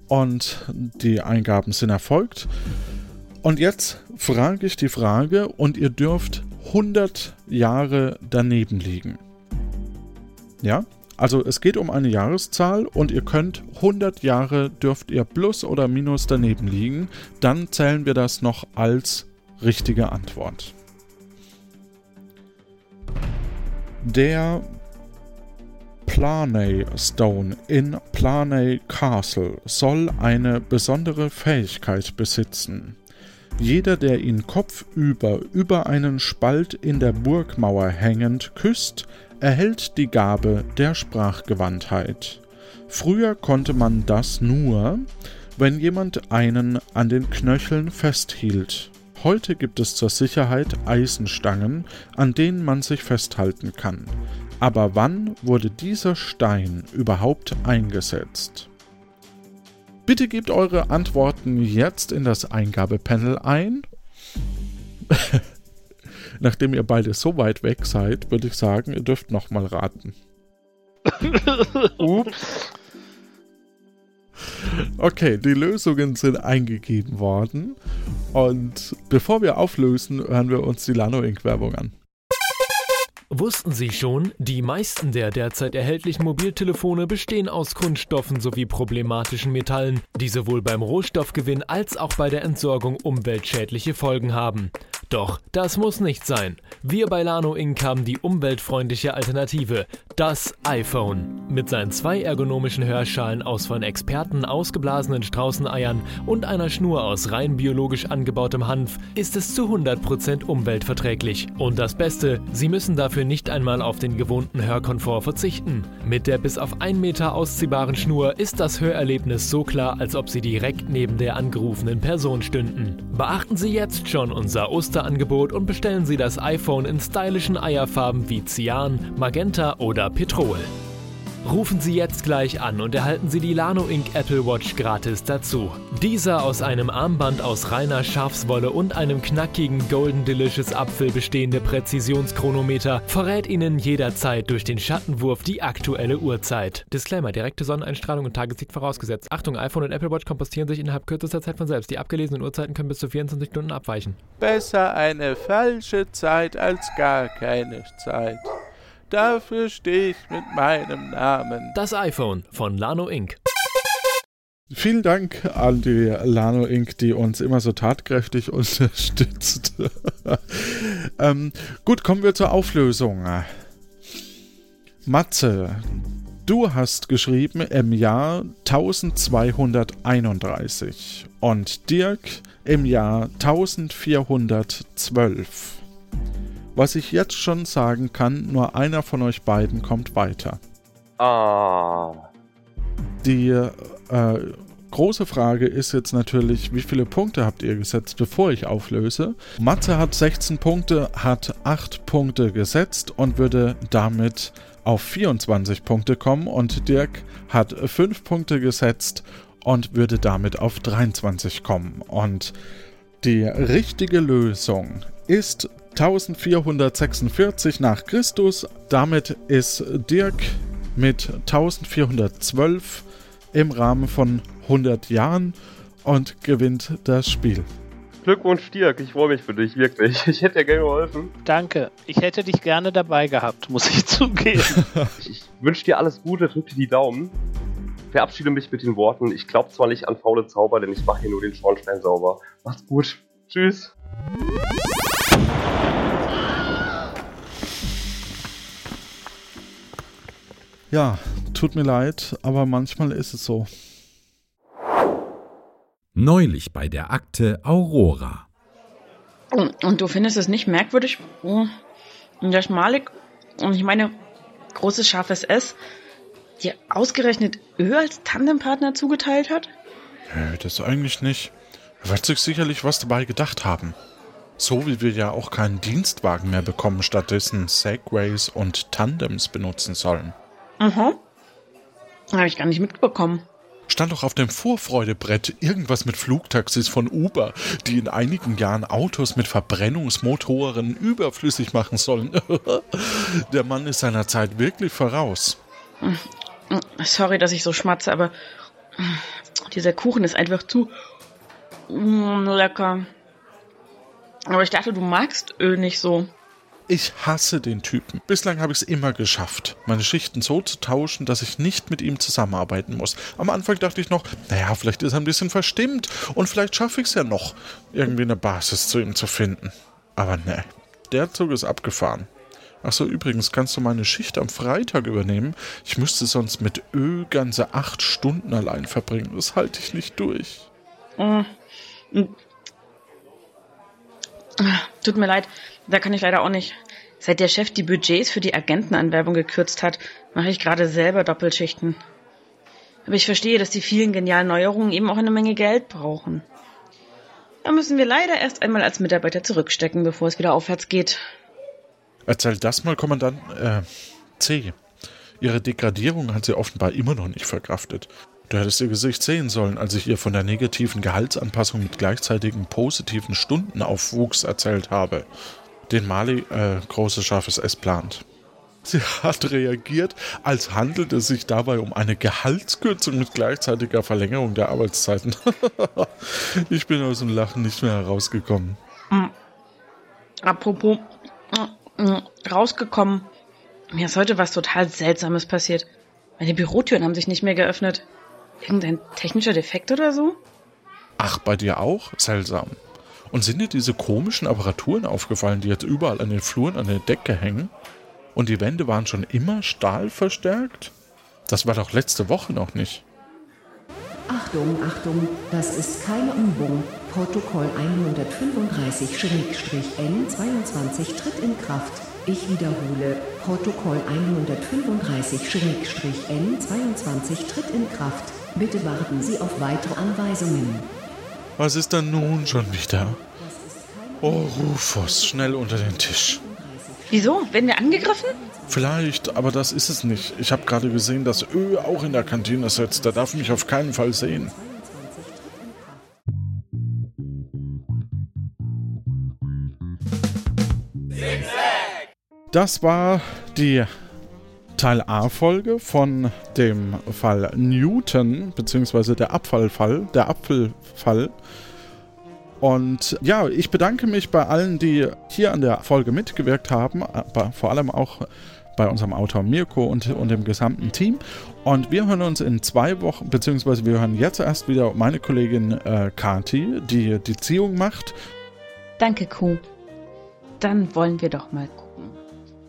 Und die Eingaben sind erfolgt. Und jetzt frage ich die Frage und ihr dürft hundert Jahre daneben liegen. Ja, also es geht um eine Jahreszahl und ihr könnt hundert Jahre dürft ihr plus oder minus daneben liegen. Dann zählen wir das noch als richtige Antwort. Der Blarney Stone in Blarney Castle soll eine besondere Fähigkeit besitzen. Jeder, der ihn kopfüber über einen Spalt in der Burgmauer hängend küsst, erhält die Gabe der Sprachgewandtheit. Früher konnte man das nur, wenn jemand einen an den Knöcheln festhielt. Heute gibt es zur Sicherheit Eisenstangen, an denen man sich festhalten kann. Aber wann wurde dieser Stein überhaupt eingesetzt? Bitte gebt eure Antworten jetzt in das Eingabepanel ein. Nachdem ihr beide so weit weg seid, würde ich sagen, ihr dürft nochmal raten. Ups. Okay, die Lösungen sind eingegeben worden. Und bevor wir auflösen, hören wir uns die Lano Incorporated. Werbung an. Wussten Sie schon, die meisten der derzeit erhältlichen Mobiltelefone bestehen aus Kunststoffen sowie problematischen Metallen, die sowohl beim Rohstoffgewinn als auch bei der Entsorgung umweltschädliche Folgen haben. Doch das muss nicht sein. Wir bei Lano Incorporated haben die umweltfreundliche Alternative, das iPhone. Mit seinen zwei ergonomischen Hörschalen aus von Experten ausgeblasenen Straußeneiern und einer Schnur aus rein biologisch angebautem Hanf ist es zu hundert Prozent umweltverträglich. Und das Beste, Sie müssen dafür nicht einmal auf den gewohnten Hörkomfort verzichten. Mit der bis auf einen Meter ausziehbaren Schnur ist das Hörerlebnis so klar, als ob Sie direkt neben der angerufenen Person stünden. Beachten Sie jetzt schon unser Osterangebot und bestellen Sie das iPhone in stylischen Eierfarben wie Cyan, Magenta oder Petrol. Rufen Sie jetzt gleich an und erhalten Sie die Lano Incorporated. Apple Watch gratis dazu. Dieser aus einem Armband aus reiner Schafswolle und einem knackigen Golden Delicious Apfel bestehende Präzisionschronometer verrät Ihnen jederzeit durch den Schattenwurf die aktuelle Uhrzeit. Disclaimer: Direkte Sonneneinstrahlung und Tageslicht vorausgesetzt. Achtung, iPhone und Apple Watch kompostieren sich innerhalb kürzester Zeit von selbst. Die abgelesenen Uhrzeiten können bis zu vierundzwanzig Stunden abweichen. Besser eine falsche Zeit als gar keine Zeit. Dafür stehe ich mit meinem Namen. Das iPhone von Lano Incorporated. Vielen Dank an die Lano Incorporated, die uns immer so tatkräftig unterstützt. ähm, gut, kommen wir zur Auflösung. Matze, du hast geschrieben im Jahr zwölfhunderteinunddreißig und Dirk im Jahr vierzehnhundertzwölf. Was ich jetzt schon sagen kann, nur einer von euch beiden kommt weiter. Ah. Oh. Die äh, große Frage ist jetzt natürlich, wie viele Punkte habt ihr gesetzt, bevor ich auflöse? Matze hat sechzehn Punkte, hat acht Punkte gesetzt und würde damit auf vierundzwanzig Punkte kommen. Und Dirk hat fünf Punkte gesetzt und würde damit auf dreiundzwanzig kommen. Und die richtige Lösung ist vierzehnhundertsechsundvierzig nach Christus. Damit ist Dirk mit vierzehnhundertzwölf im Rahmen von hundert Jahren und gewinnt das Spiel. Glückwunsch, Dirk. Ich freue mich für dich, wirklich. Ich hätte dir gerne geholfen. Danke. Ich hätte dich gerne dabei gehabt, muss ich zugeben. Ich wünsche dir alles Gute, drück dir die Daumen. Verabschiede mich mit den Worten: Ich glaube zwar nicht an faule Zauber, denn ich mache hier nur den Schornstein sauber. Macht's gut. Tschüss. Ja, tut mir leid, aber manchmal ist es so. Neulich bei der Akte Aurora. Und du findest es nicht merkwürdig, dass Malik, und ich meine, großes scharfes S, dir ausgerechnet Ö als Tandempartner zugeteilt hat? Nö, das eigentlich nicht. Er wird sich sicherlich was dabei gedacht haben. So wie wir ja auch keinen Dienstwagen mehr bekommen, stattdessen Segways und Tandems benutzen sollen. Aha. Habe ich gar nicht mitbekommen. Stand doch auf dem Vorfreudebrett irgendwas mit Flugtaxis von Uber, die in einigen Jahren Autos mit Verbrennungsmotoren überflüssig machen sollen. Der Mann ist seiner Zeit wirklich voraus. Sorry, dass ich so schmatze, aber dieser Kuchen ist einfach zu lecker. Aber ich dachte, du magst Öl nicht so. Ich hasse den Typen. Bislang habe ich es immer geschafft, meine Schichten so zu tauschen, dass ich nicht mit ihm zusammenarbeiten muss. Am Anfang dachte ich noch, naja, vielleicht ist er ein bisschen verstimmt und vielleicht schaffe ich es ja noch, irgendwie eine Basis zu ihm zu finden. Aber ne, der Zug ist abgefahren. Achso, übrigens, kannst du meine Schicht am Freitag übernehmen? Ich müsste sonst mit Öl ganze acht Stunden allein verbringen. Das halte ich nicht durch. Äh, tut mir leid. Da kann ich leider auch nicht. Seit der Chef die Budgets für die Agentenanwerbung gekürzt hat, mache ich gerade selber Doppelschichten. Aber ich verstehe, dass die vielen genialen Neuerungen eben auch eine Menge Geld brauchen. Da müssen wir leider erst einmal als Mitarbeiter zurückstecken, bevor es wieder aufwärts geht. Erzähl das mal, Kommandant äh, C. Ihre Degradierung hat sie offenbar immer noch nicht verkraftet. Du hättest ihr Gesicht sehen sollen, als ich ihr von der negativen Gehaltsanpassung mit gleichzeitigen positiven Stundenaufwuchs erzählt habe. Den Mali, äh, große scharfes S plant. Sie hat reagiert, als handelte es sich dabei um eine Gehaltskürzung mit gleichzeitiger Verlängerung der Arbeitszeiten. Ich bin aus dem Lachen nicht mehr herausgekommen. Mm. Apropos, mm, mm, rausgekommen. Mir ist heute was total Seltsames passiert. Meine Bürotüren haben sich nicht mehr geöffnet. Irgendein technischer Defekt oder so? Ach, bei dir auch? Seltsam. Und sind dir diese komischen Apparaturen aufgefallen, die jetzt überall an den Fluren an der Decke hängen? Und die Wände waren schon immer stahlverstärkt? Das war doch letzte Woche noch nicht. Achtung, Achtung, das ist keine Übung. Protokoll hundertfünfunddreißig N zweiundzwanzig tritt in Kraft. Ich wiederhole, Protokoll hundertfünfunddreißig N zweiundzwanzig tritt in Kraft. Bitte warten Sie auf weitere Anweisungen. Was ist denn nun schon wieder? Oh, Rufus, schnell unter den Tisch. Wieso? Werden wir angegriffen? Vielleicht, aber das ist es nicht. Ich habe gerade gesehen, dass Ö auch in der Kantine sitzt. Der darf mich auf keinen Fall sehen. Das war die Teil A-Folge von dem Fall Newton, beziehungsweise der Abfallfall, der Apfelfall. Und ja, ich bedanke mich bei allen, die hier an der Folge mitgewirkt haben, aber vor allem auch bei unserem Autor Mirko und, und dem gesamten Team. Und wir hören uns in zwei Wochen, beziehungsweise wir hören jetzt erst wieder meine Kollegin äh, Kati, die die Ziehung macht. Danke, Kuh. Dann wollen wir doch mal gucken.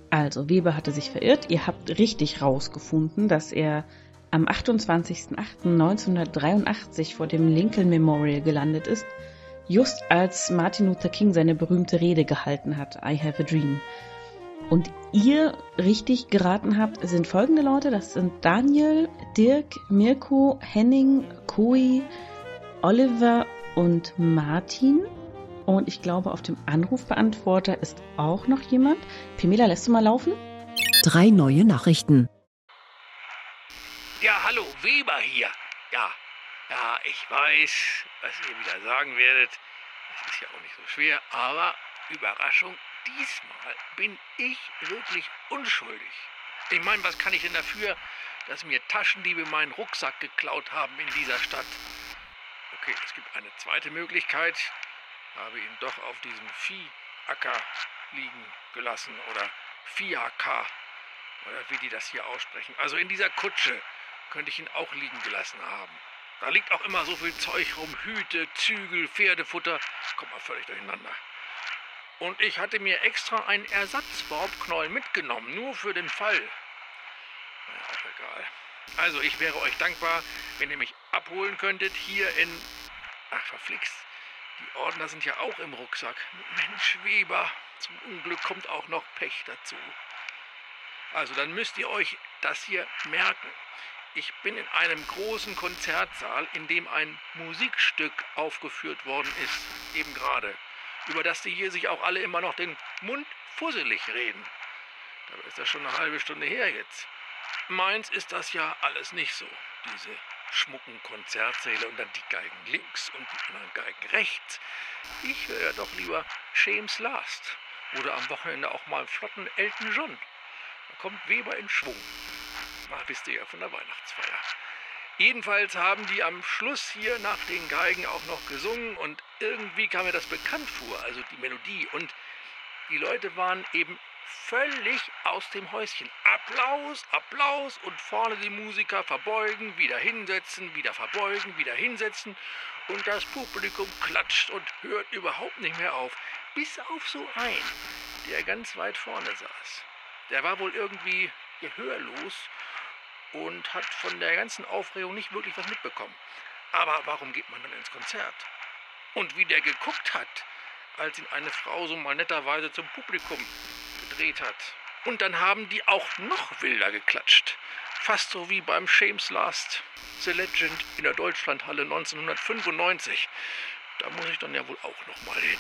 Also, Weber hatte sich verirrt. Ihr habt richtig rausgefunden, dass er am achtundzwanzigster achter neunzehnhundertdreiundachtzig vor dem Lincoln Memorial gelandet ist, just als Martin Luther King seine berühmte Rede gehalten hat, I have a dream. Und ihr richtig geraten habt, sind folgende Leute, das sind Daniel, Dirk, Mirko, Henning, Kui, Oliver und Martin. Und ich glaube, auf dem Anrufbeantworter ist auch noch jemand. Pamela, lässt du mal laufen? Drei neue Nachrichten. Ja, hallo, Weber hier. Ja, ja, ich weiß, was ihr wieder sagen werdet. Es ist ja auch nicht so schwer, aber Überraschung, diesmal bin ich wirklich unschuldig. Ich meine, was kann ich denn dafür, dass mir Taschendiebe meinen Rucksack geklaut haben in dieser Stadt? Okay, es gibt eine zweite Möglichkeit. Habe ihn doch auf diesem Fiaker liegen gelassen oder Fiaker oder wie die das hier aussprechen. Also in dieser Kutsche könnte ich ihn auch liegen gelassen haben. Da liegt auch immer so viel Zeug rum, Hüte, Zügel, Pferdefutter, kommt mal völlig durcheinander. Und ich hatte mir extra einen Ersatzbordknäuel mitgenommen, nur für den Fall. Naja, auch egal. Also ich wäre euch dankbar, wenn ihr mich abholen könntet hier in... Ach, verflixt. Die Ordner sind ja auch im Rucksack. Mensch, Weber, zum Unglück kommt auch noch Pech dazu. Also dann müsst ihr euch das hier merken. Ich bin in einem großen Konzertsaal, in dem ein Musikstück aufgeführt worden ist, eben gerade. über das die hier sich auch alle immer noch den Mund fusselig reden. Dabei ist das schon eine halbe Stunde her jetzt. Meins ist das ja alles nicht so. Diese schmucken Konzertsäle und dann die Geigen links und die anderen Geigen rechts. Ich höre ja doch lieber James Last oder am Wochenende auch mal einen flotten Elton John. Da kommt Weber in Schwung. Na, wisst ihr ja von der Weihnachtsfeier. Jedenfalls haben die am Schluss hier nach den Geigen auch noch gesungen und irgendwie kam mir das bekannt vor, also die Melodie. Und die Leute waren eben völlig aus dem Häuschen. Applaus, Applaus und vorne die Musiker verbeugen, wieder hinsetzen, wieder verbeugen, wieder hinsetzen. Und das Publikum klatscht und hört überhaupt nicht mehr auf. Bis auf so einen, der ganz weit vorne saß. Der war wohl irgendwie gehörlos und hat von der ganzen Aufregung nicht wirklich was mitbekommen. Aber warum geht man dann ins Konzert? Und wie der geguckt hat, als ihn eine Frau so mal netterweise zum Publikum gedreht hat. Und dann haben die auch noch wilder geklatscht. Fast so wie beim James Last, The Legend in der Deutschlandhalle neunzehnhundertfünfundneunzig. Da muss ich dann ja wohl auch noch mal hin.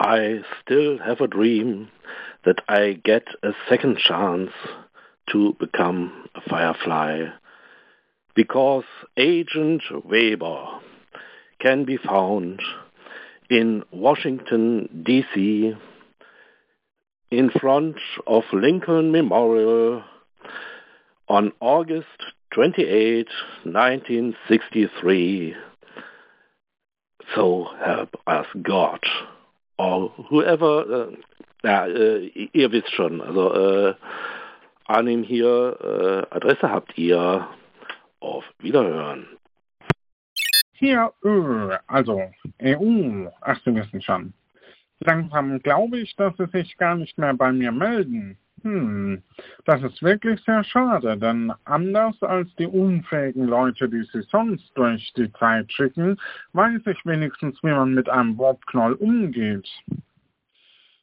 I still have a dream that I get a second chance to become a firefly, because Agent Weber can be found in Washington, D C, in front of Lincoln Memorial on August twenty-eighth, nineteen sixty-three. So help us God. Or whoever, äh, ja, äh, ihr wisst schon, also äh, Arnim hier, äh, Adresse habt ihr, auf Wiederhören. Hier, also E U, ach, Sie wissen schon. Langsam glaube ich, dass Sie sich gar nicht mehr bei mir melden. Hm, das ist wirklich sehr schade, denn anders als die unfähigen Leute, die sie sonst durch die Zeit schicken, weiß ich wenigstens, wie man mit einem Wortknoll umgeht.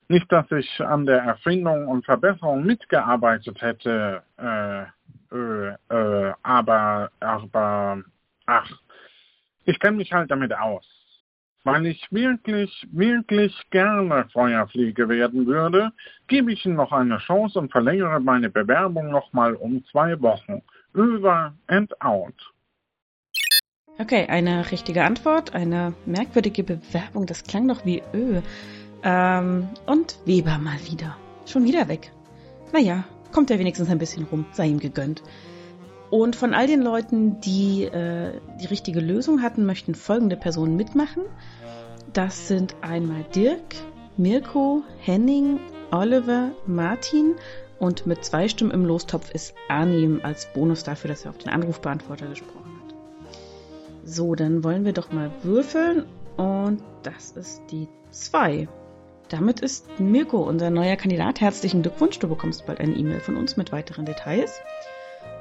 Nicht, dass ich an der Erfindung und Verbesserung mitgearbeitet hätte, äh, äh, äh, aber, aber, ach, ich kenne mich halt damit aus. Weil ich wirklich, wirklich gerne Feuerfliege werden würde, gebe ich Ihnen noch eine Chance und verlängere meine Bewerbung nochmal um zwei Wochen. Over and out. Okay, eine richtige Antwort, eine merkwürdige Bewerbung, das klang doch wie Ö. Ähm, und Weber mal wieder. Schon wieder weg. Naja, kommt er wenigstens ein bisschen rum, sei ihm gegönnt. Und von all den Leuten, die äh, die richtige Lösung hatten, möchten folgende Personen mitmachen. Das sind einmal Dirk, Mirko, Henning, Oliver, Martin und mit zwei Stimmen im Lostopf ist Arnim als Bonus dafür, dass er auf den Anrufbeantworter gesprochen hat. So, dann wollen wir doch mal würfeln und das ist die zwei. Damit ist Mirko unser neuer Kandidat. Herzlichen Glückwunsch, du bekommst bald eine E-Mail von uns mit weiteren Details.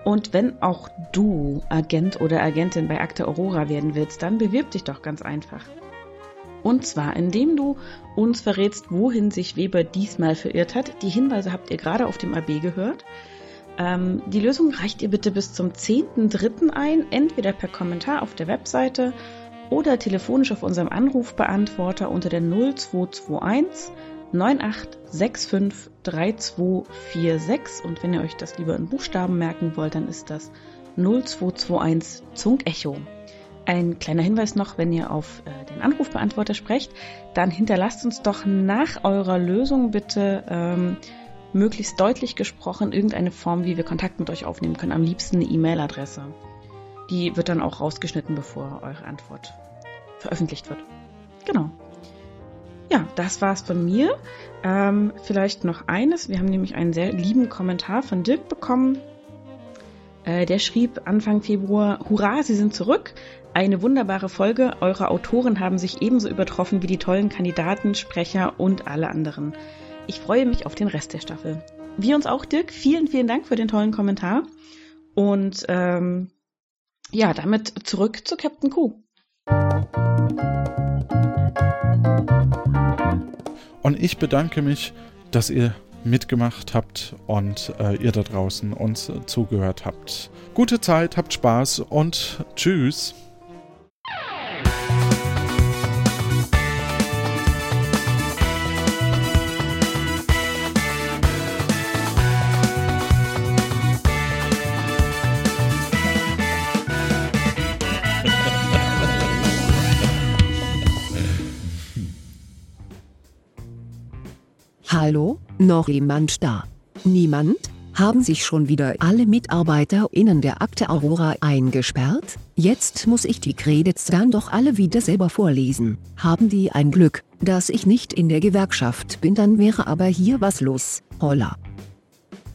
Und wenn auch du Agent oder Agentin bei Akte Aurora werden willst, dann bewirb dich doch ganz einfach. Und zwar, indem du uns verrätst, wohin sich Weber diesmal verirrt hat. Die Hinweise habt ihr gerade auf dem A B gehört. Ähm, die Lösung reicht ihr bitte bis zum zehnten dritten ein, entweder per Kommentar auf der Webseite oder telefonisch auf unserem Anrufbeantworter unter der null zwei zwei eins neun acht sechs fünf drei zwei vier sechs und wenn ihr euch das lieber in Buchstaben merken wollt, dann ist das null zwei zwei eins Zunk Echo. Ein kleiner Hinweis noch, wenn ihr auf äh, den Anrufbeantworter sprecht, dann hinterlasst uns doch nach eurer Lösung bitte ähm, möglichst deutlich gesprochen irgendeine Form, wie wir Kontakt mit euch aufnehmen können, am liebsten eine E-Mail-Adresse. Die wird dann auch rausgeschnitten, bevor eure Antwort veröffentlicht wird. Genau. Ja, das war's von mir. Ähm, vielleicht noch eines. Wir haben nämlich einen sehr lieben Kommentar von Dirk bekommen. Äh, der schrieb Anfang Februar, Hurra, Sie sind zurück. Eine wunderbare Folge. Eure Autoren haben sich ebenso übertroffen wie die tollen Kandidaten, Sprecher und alle anderen. Ich freue mich auf den Rest der Staffel. Wir uns auch, Dirk. Vielen, vielen Dank für den tollen Kommentar. Und ähm, ja, damit zurück zu Captain Q. Und ich bedanke mich, dass ihr mitgemacht habt und äh, ihr da draußen uns äh, zugehört habt. Gute Zeit, habt Spaß und tschüss. Hallo, noch jemand da? Niemand? Haben sich schon wieder alle MitarbeiterInnen der Akte Aurora eingesperrt? Jetzt muss ich die Credits dann doch alle wieder selber vorlesen. Haben die ein Glück, dass ich nicht in der Gewerkschaft bin, dann wäre aber hier was los, holla.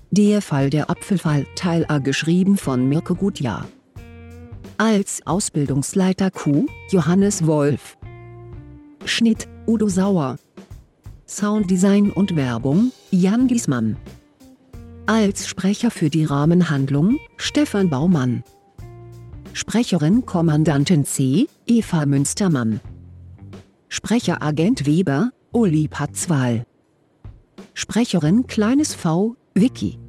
Der Fall der Apfelfall Teil A, geschrieben von Mirko Gutjahr. Als Ausbildungsleiter Q, Johannes Wolf. Schnitt, Udo Sauer. Sounddesign und Werbung, Jan Giesmann. Als Sprecher für die Rahmenhandlung, Stefan Baumann. Sprecherin Kommandantin C, Eva Münstermann. Sprecher Agent Weber, Uli Patzwal. Sprecherin Kleines V, Vicky.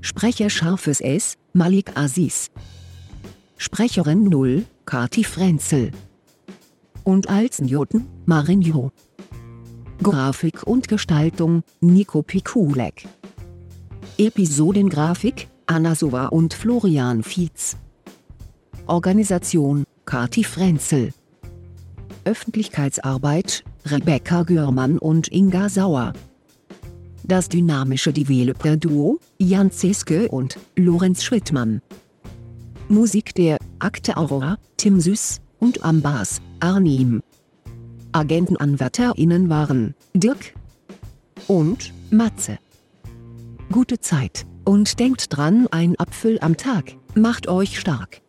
Sprecher Scharfes S, Malik Aziz. Sprecherin null, Kati Frenzel. Und als Newton, Marinho. Grafik und Gestaltung, Nico Pikulek. Episodengrafik, Anna Sova und Florian Fietz. Organisation, Kati Frenzel. Öffentlichkeitsarbeit, Rebecca Görmann und Inga Sauer. Das dynamische Developer-Duo, Jan Zeske und Lorenz Schwittmann. Musik der Akte Aurora, Tim Süß und am Bass, Arnim. AgentenanwärterInnen waren Dirk und Matze. Gute Zeit, und denkt dran, ein Apfel am Tag macht euch stark.